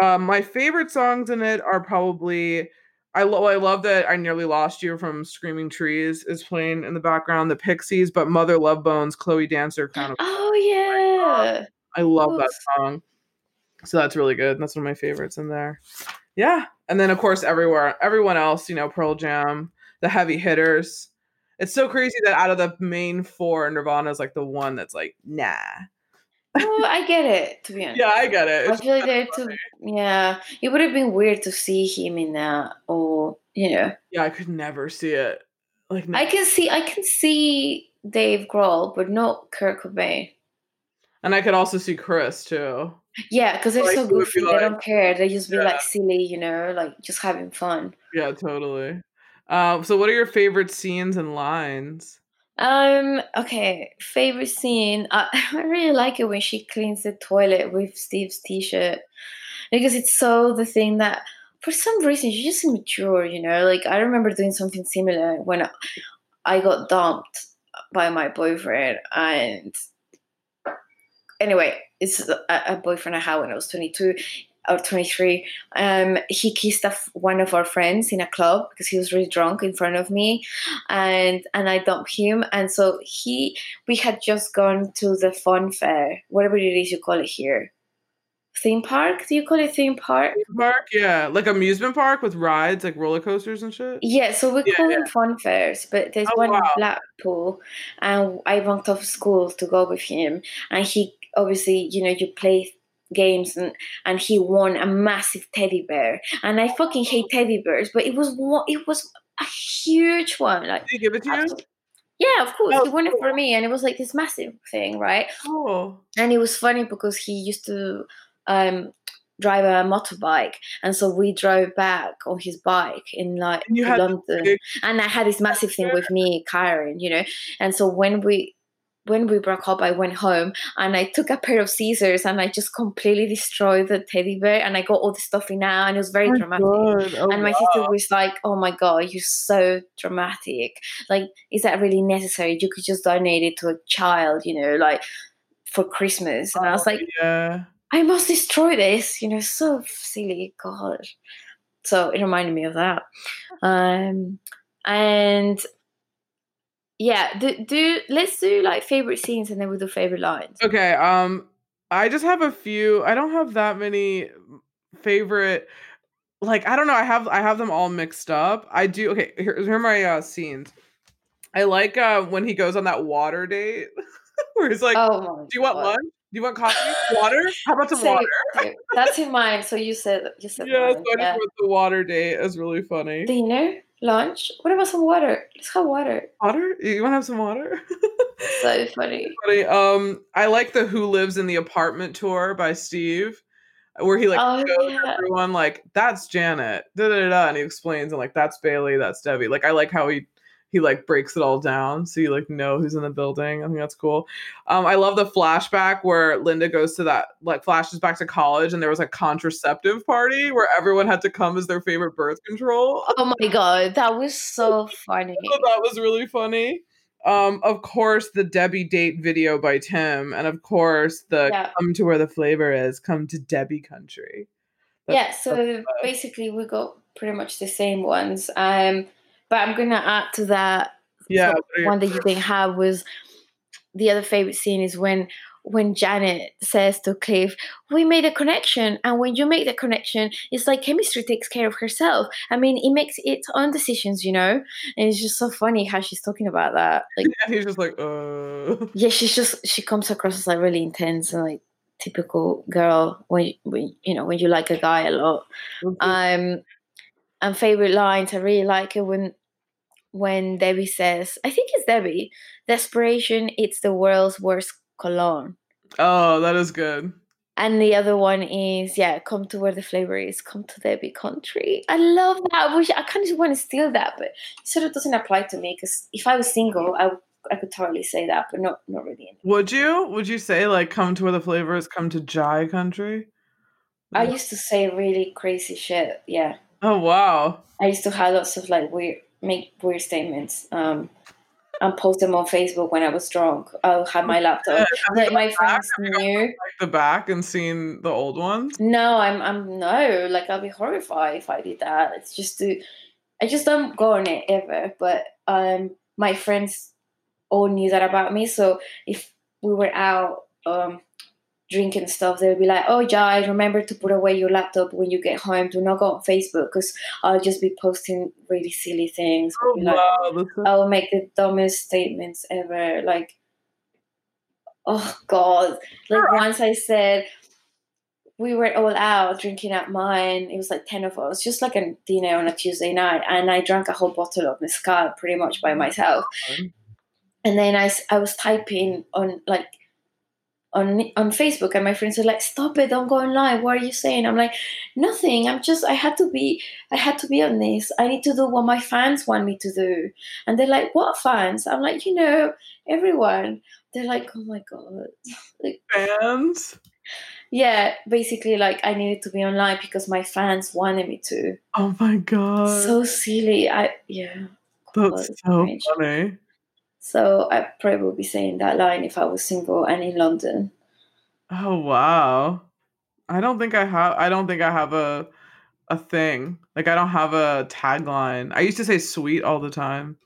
Uh, my favorite songs in it are probably I lo- I love that "I Nearly Lost You" from Screaming Trees is playing in the background. The Pixies, but Mother Love Bone's Chloe Dancer kind of. Oh yeah, I love Oops. that song. So that's really good. That's one of my favorites in there. Yeah. And then, of course, everywhere, everyone else, you know, Pearl Jam, the heavy hitters. It's so crazy that out of the main four, Nirvana is like the one that's like, nah. Well, I get it, to be honest. Yeah, I get it. I feel like they're too, yeah. It would have been weird to see him in that, or, you know. Yeah, I could never see it. Like, never. I can see, I can see Dave Grohl, but not Kurt Cobain. And I could also see Chris, too. Yeah, because they're like, so goofy. They like, don't care. They just be yeah. like silly, you know, like just having fun. Yeah, totally. Um, so what are your favorite scenes and lines? Um. Okay, favorite scene. I, I really like it when she cleans the toilet with Steve's t-shirt. Because it's so the thing that, for some reason, you're just immature, you know. Like, I remember doing something similar when I got dumped by my boyfriend. And anyway, it's a, a boyfriend I had when I was twenty-two or twenty-three. Um, he kissed a f- one of our friends in a club because he was really drunk in front of me, and and I dumped him. And so he, we had just gone to the fun fair, whatever it is you call it here, theme park. Do you call it theme park? Theme park, yeah, like amusement park with rides, like roller coasters and shit. Yeah, so we yeah, call yeah. them fun fairs, but there's oh, one wow. in Blackpool, and I bunked off school to go with him, and he. Obviously, you know, you play games and, and he won a massive teddy bear. And I fucking hate teddy bears, but it was one, it was a huge one. Like, did you give it to you? Yeah, of course. Oh, he won it for me. And it was like this massive thing, right? Oh. And it was funny because he used to um, drive a motorbike. And so we drove back on his bike in like and London. Big- and I had this massive thing with me, Karen, you know. And so when we... When we broke up, I went home and I took a pair of scissors and I just completely destroyed the teddy bear and I got all the stuff in now and it was very oh dramatic. Oh and my wow. sister was like, "Oh my God, you're so dramatic. Like, is that really necessary? You could just donate it to a child, you know, like for Christmas." And oh, I was like, yeah. I must destroy this, you know, so silly, God. So it reminded me of that. Um, and... Yeah, do, do let's do like favorite scenes and then we'll do favorite lines. Okay, um, I just have a few. I don't have that many favorite. Like I don't know. I have I have them all mixed up. I do. Okay, here, here are my uh, scenes. I like uh, when he goes on that water date where he's like, oh "Do you God. want lunch? Do you want coffee? Water? How about some so, water?" That's in mine. So you said you said yeah. Mine. So I yeah. just wrote the water date is really funny. Dinner. Lunch? What about some water? Let's have water. Water? You want to have some water? So funny. funny. Um, I like the Who Lives in the Apartment tour by Steve, where he like oh, goes yeah. everyone like, that's Janet, da da da, and he explains and like that's Bailey, that's Debbie. Like I like how he he like breaks it all down so you like know who's in the building. I think that's cool. Um, I love the flashback where Linda goes to that like flashes back to college and there was a contraceptive party where everyone had to come as their favorite birth control. Oh my God, that was so funny. So that was really funny. Um, of course the Debbie date video by Tim, and of course the yeah. come to where the flavor is, come to Debbie country. That's, yeah, so uh, basically we got pretty much the same ones. Um, but I'm going to add to that. Yeah, so one that you didn't have was the other favorite scene is when when Janet says to Cliff, we made a connection, and when you make the connection, it's like chemistry takes care of herself. I mean, it makes its own decisions, you know? And it's just so funny how she's talking about that. Like, yeah, he's just like, uh... Yeah, she's just, she comes across as like really intense and like typical girl when, when you know, when you like a guy a lot. Mm-hmm. Um, and favorite lines, I really like it when when Debbie says, I think it's Debbie, desperation, it's the world's worst cologne. Oh, that is good. And the other one is, yeah, come to where the flavor is, come to Debbie country. I love that. I wish I kind of want to steal that, but it sort of doesn't apply to me, because if I was single, I, I could totally say that, but not, not really anymore. Would you? Would you say, like, come to where the flavor is, come to Jai country? I used to say really crazy shit, yeah. Oh, wow. I used to have lots of, like, weird... make weird statements um, and post them on Facebook when I was drunk. I'll have my laptop. Yeah, like my friends back, knew. Like the back and seen the old ones? No, I'm, I'm no. Like, I'll be horrified if I did that. It's just to, I just don't go on it ever. But um, my friends all knew that about me. So if we were out um, drinking stuff, they would be like, oh, Jai, remember to put away your laptop when you get home. Do not go on Facebook, because I'll just be posting really silly things. Oh, like, wow. I'll make the dumbest statements ever. Like, oh, God. Like, once I said, we were all out drinking at mine. It was like ten of us, just like a dinner on a Tuesday night. And I drank a whole bottle of mezcal pretty much by myself. Mm. And then I, I was typing on, like, on on Facebook, and my friends were like, stop it, don't go online, what are you saying? I'm like, nothing, I'm just, I had to be, I had to be on this, I need to do what my fans want me to do. And they're like, what fans? I'm like, you know, everyone. They're like, oh my God. Like, fans? Yeah, basically, like, I needed to be online because my fans wanted me to. Oh my God. So silly, I, yeah. That's so funny. So I probably would be saying that line if I was single and in London. Oh, wow. I don't think I have I don't think I have a a thing. Like, I don't have a tagline. I used to say sweet all the time.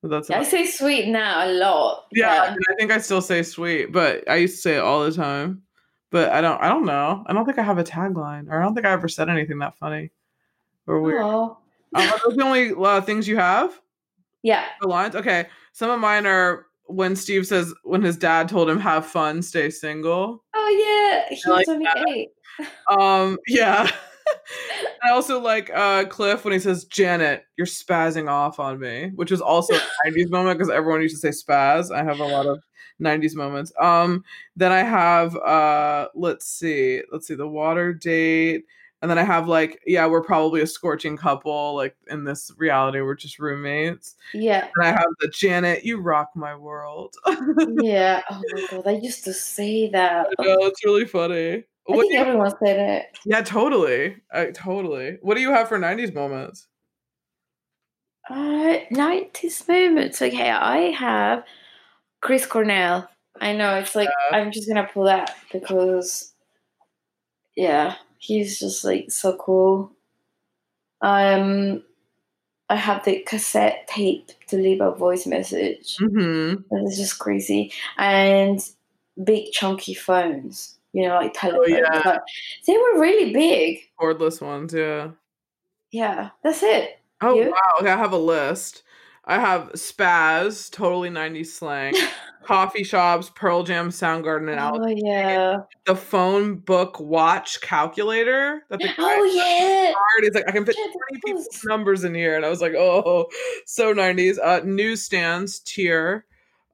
But that's yeah, I say sweet now a lot. Yeah, yeah, I think I still say sweet, but I used to say it all the time. But I don't I don't know. I don't think I have a tagline. Or I don't think I ever said anything that funny or weird. Oh. Um, are those the only uh, things you have? Yeah. The lines? Okay. Some of mine are when Steve says, when his dad told him, have fun, stay single. Oh, yeah. He was only eight. Um, yeah. I also like uh, Cliff when he says, Janet, you're spazzing off on me, which was also a nineties moment because everyone used to say spaz. I have a lot of nineties moments. Um, then I have, uh, let's see, let's see, the water date. And then I have like, yeah, we're probably a scorching couple. Like, in this reality, we're just roommates. Yeah. And I have the Janet, you rock my world. Yeah. Oh my God, I used to say that. I know, it's really funny. I what think everyone have? said it. Yeah, totally. I, totally. What do you have for nineties moments? Uh, nineties moments. Okay, I have Chris Cornell. I know, it's like, yeah. I'm just going to pull that because, yeah. He's just, like, so cool. Um, I have the cassette tape to leave a voice message. Mm-hmm. That is just crazy. And big, chunky phones. You know, like telephones. Oh, yeah. But they were really big. Cordless ones, yeah. Yeah, that's it. Oh, you? Wow. Okay, I have a list. I have spaz, totally nineties slang, coffee shops, Pearl Jam, Soundgarden, and Alice. Oh, yeah. The phone book watch calculator. That the oh, yeah. Card. It's like, I can fit yeah, twenty people's numbers in here. And I was like, oh, so nineties. Uh, newsstands, tier.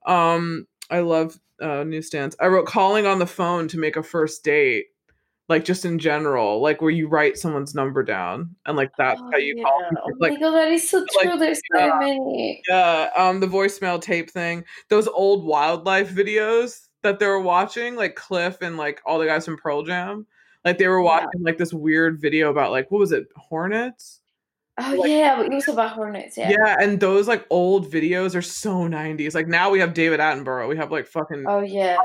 Um, I love uh, newsstands. I wrote calling on the phone to make a first date. Like, just in general, like where you write someone's number down and like that's oh, how you yeah. call them. Like, oh my God, that is so true. Like, there's yeah, so many. Yeah, um, the voicemail tape thing. Those old wildlife videos that they were watching, like Cliff and like all the guys from Pearl Jam. Like they were watching yeah. like this weird video about like, what was it, hornets? Oh like, yeah, it was about hornets, yeah. Yeah, and those like old videos are so nineties. Like now we have David Attenborough. We have like fucking Oh yeah.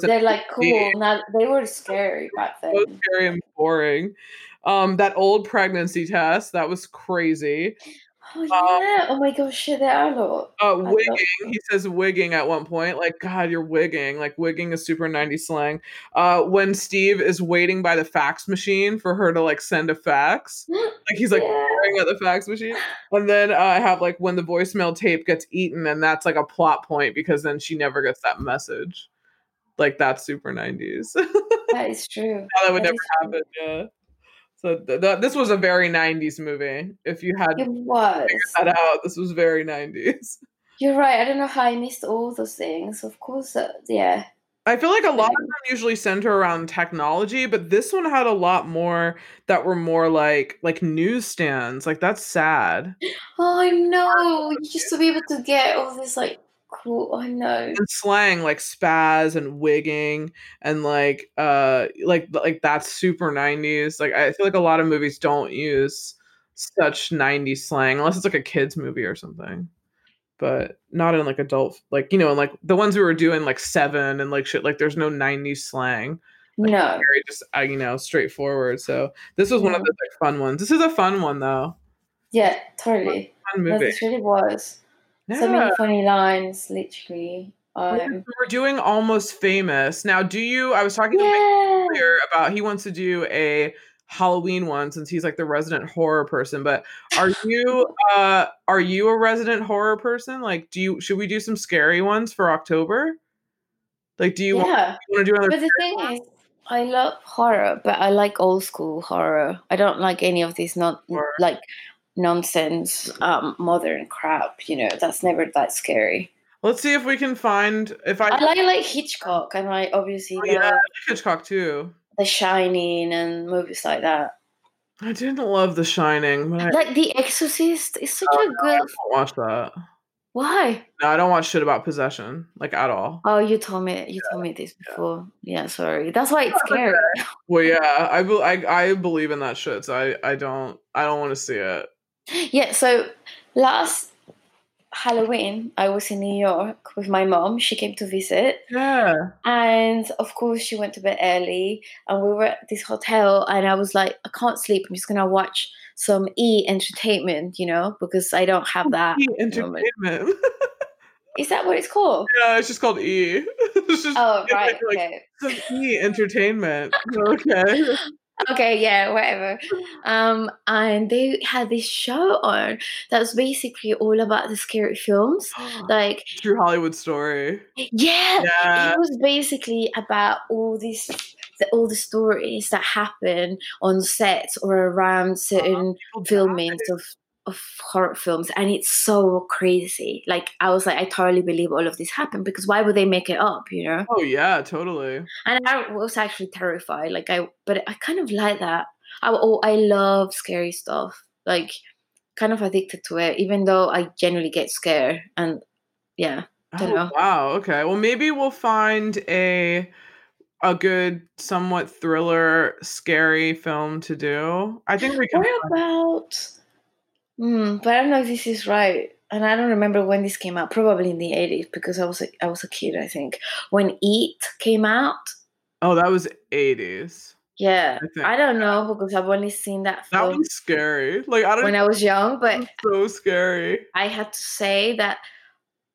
They're like cool. Now they were scary back then. So scary and boring. Um, that old pregnancy test, that was crazy. Oh yeah! Um, oh my gosh, shit, there are a lot. Uh, wigging. He says wigging at one point. Like, God, you're wigging. Like, wigging is super nineties slang. Uh, when Steve is waiting by the fax machine for her to like send a fax, like he's like staring yeah. at the fax machine. And then uh, I have like when the voicemail tape gets eaten, and that's like a plot point because then she never gets that message. Like, that's super nineties. That is true. No, that would that never happen. True. Yeah. So th- th- this was a very nineties movie. If you had it was. figured that out, this was very nineties. You're right. I don't know how I missed all those things. Of course, uh, yeah. I feel like a lot of them usually center around technology, but this one had a lot more that were more like like newsstands. Like, that's sad. Oh, I know. You used to be able to get all this like cool. I know. And slang like spaz and wigging and like uh like like that's super nineties. Like, I feel like a lot of movies don't use such nineties slang unless it's like a kids movie or something, but not in like adult, like, you know, and like the ones we were doing like Seven and like shit, like there's no nineties slang. Like, no, very just, you know, straightforward. So this was one of the like fun ones. This is a fun one though. Yeah, totally. Fun, fun movie. This really was. Yeah. So many funny lines, literally. Um, yeah, we were doing Almost Famous. Now, do you... I was talking to yeah. Mike earlier about he wants to do a Halloween one since he's like the resident horror person. But are you uh, are you a resident horror person? Like, do you should we do some scary ones for October? Like, do you yeah. want to do another... But the thing one? Is, I love horror, but I like old school horror. I don't like any of these not... Horror. Like... nonsense um modern crap, you know, that's never that scary. Let's see if we can find if i, I like like Hitchcock, and I obviously oh, yeah, Hitchcock too, The Shining and movies like that. I didn't love The Shining, but I... like The Exorcist is such oh, a good... I don't watch that. Why? No, I don't watch shit about possession, like, at all. Oh, you told me, you yeah. told me this before. Yeah, yeah, sorry. That's why it's scary. Well, yeah, I, be- I, I believe in that shit, so I, I don't, I don't want to see it. Yeah, so last Halloween, I was in New York with my mom. She came to visit. Yeah. And of course, she went to bed early, and we were at this hotel, and I was like, I can't sleep. I'm just gonna watch some E! Entertainment, you know, because I don't have that. E! Entertainment. Is that what it's called? Yeah, it's just called E. It's just, oh, right, like, okay. Like, some E! Entertainment. Okay. Okay, yeah, whatever. Um, and they had this show on that was basically all about the scary films, like True Hollywood Story. Yeah, yeah. It was basically about all these, the, all the stories that happen on sets or around certain oh, filmings of of horror films, and it's so crazy. Like, I was like, I totally believe all of this happened because why would they make it up, you know? Oh yeah, totally. And I was actually terrified. Like, I, but I kind of like that. I oh, I love scary stuff. Like, kind of addicted to it, even though I generally get scared. And yeah, I don't oh, know. Wow. Okay. Well, maybe we'll find a a good, somewhat thriller, scary film to do. I think we can. What about? Mm, but I don't know if this is right, and I don't remember when this came out. Probably in the eighties, because I was a, I was a kid, I think, when It came out. Oh, that was eighties. Yeah, I, I don't know because I've only seen that film. That was scary. Like, I don't when know. I was young, but was so scary. I had to say that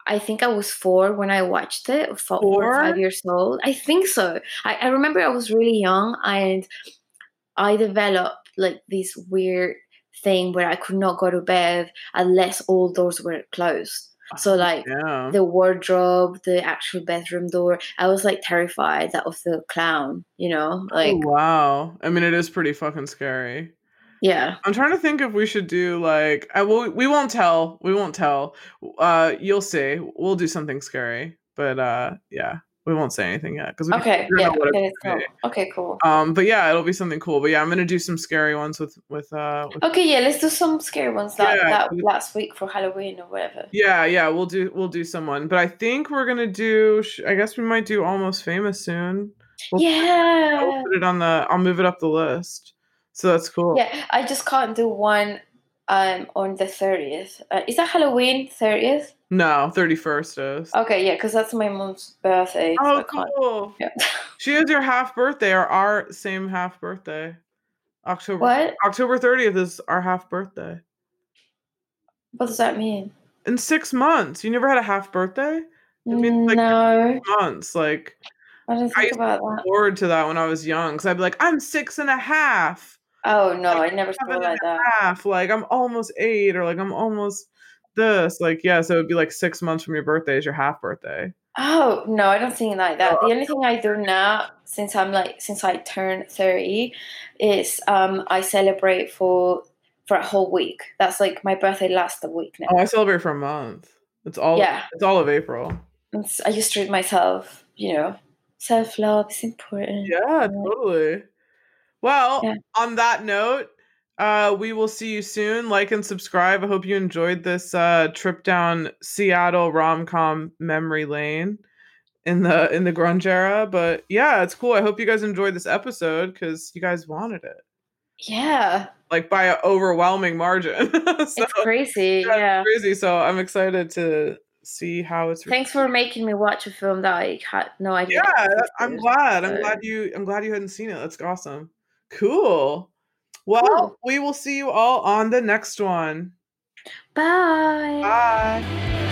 I think I was four when I watched it. Four, four? Five years old, I think so. I, I remember I was really young, and I developed like this weird thing where I could not go to bed unless all doors were closed. So like yeah. the wardrobe, the actual bedroom door, I was like terrified that of the clown, you know? Like, oh, wow. I mean, it is pretty fucking scary. Yeah. I'm trying to think if we should do like I will we won't tell. We won't tell. Uh you'll see. We'll do something scary. But uh yeah. We won't say anything yet because we okay, don't yeah, know what okay, it's cool. Okay, cool. Um, but yeah, it'll be something cool. But yeah, I'm gonna do some scary ones with with. Uh, with okay, yeah, let's do some scary ones like yeah, that last week for Halloween or whatever. Yeah, yeah, we'll do we'll do someone. But I think we're gonna do. I guess we might do Almost Famous soon. We'll yeah, put it, I'll put it on the. I'll move it up the list. So that's cool. Yeah, I just can't do one. Um, on the thirtieth. Uh, is that Halloween thirtieth? No, thirty-first is. Okay, yeah, because that's my mom's birthday. Oh, so cool. Yeah. She has your half birthday or our same half birthday. October what? October thirtieth is our half birthday. What does that mean? In six months. You never had a half birthday? I mean, like, no. Months. Like, I didn't think I used about to look that. forward to that when I was young, because I'd be like, I'm six and a half. Oh no, like, I never thought about that. Half. Like, I'm almost eight, or like I'm almost this. Like, yeah, so it'd be like six months from your birthday is your half birthday. Oh no, I don't think like that. The only thing I do now, since I'm like, since I turned thirty, is um I celebrate for for a whole week. That's like my birthday lasts a week now. Oh, I celebrate for a month. It's all yeah. It's all of April. I just treat myself, you know, self-love is important. Yeah, totally. Well, yeah. On that note, uh, we will see you soon. Like and subscribe. I hope you enjoyed this uh, trip down Seattle rom-com memory lane in the in the grunge era. But yeah, it's cool. I hope you guys enjoyed this episode because you guys wanted it. Yeah. Like by an overwhelming margin. So, it's crazy. Yeah, yeah. It's crazy. So I'm excited to see how it's. Thanks for making me watch a film that I had no idea. Yeah, I'm glad. I'm glad you. I'm glad you hadn't seen it. That's awesome. Cool. Well, cool. We will see you all on the next one. Bye. Bye.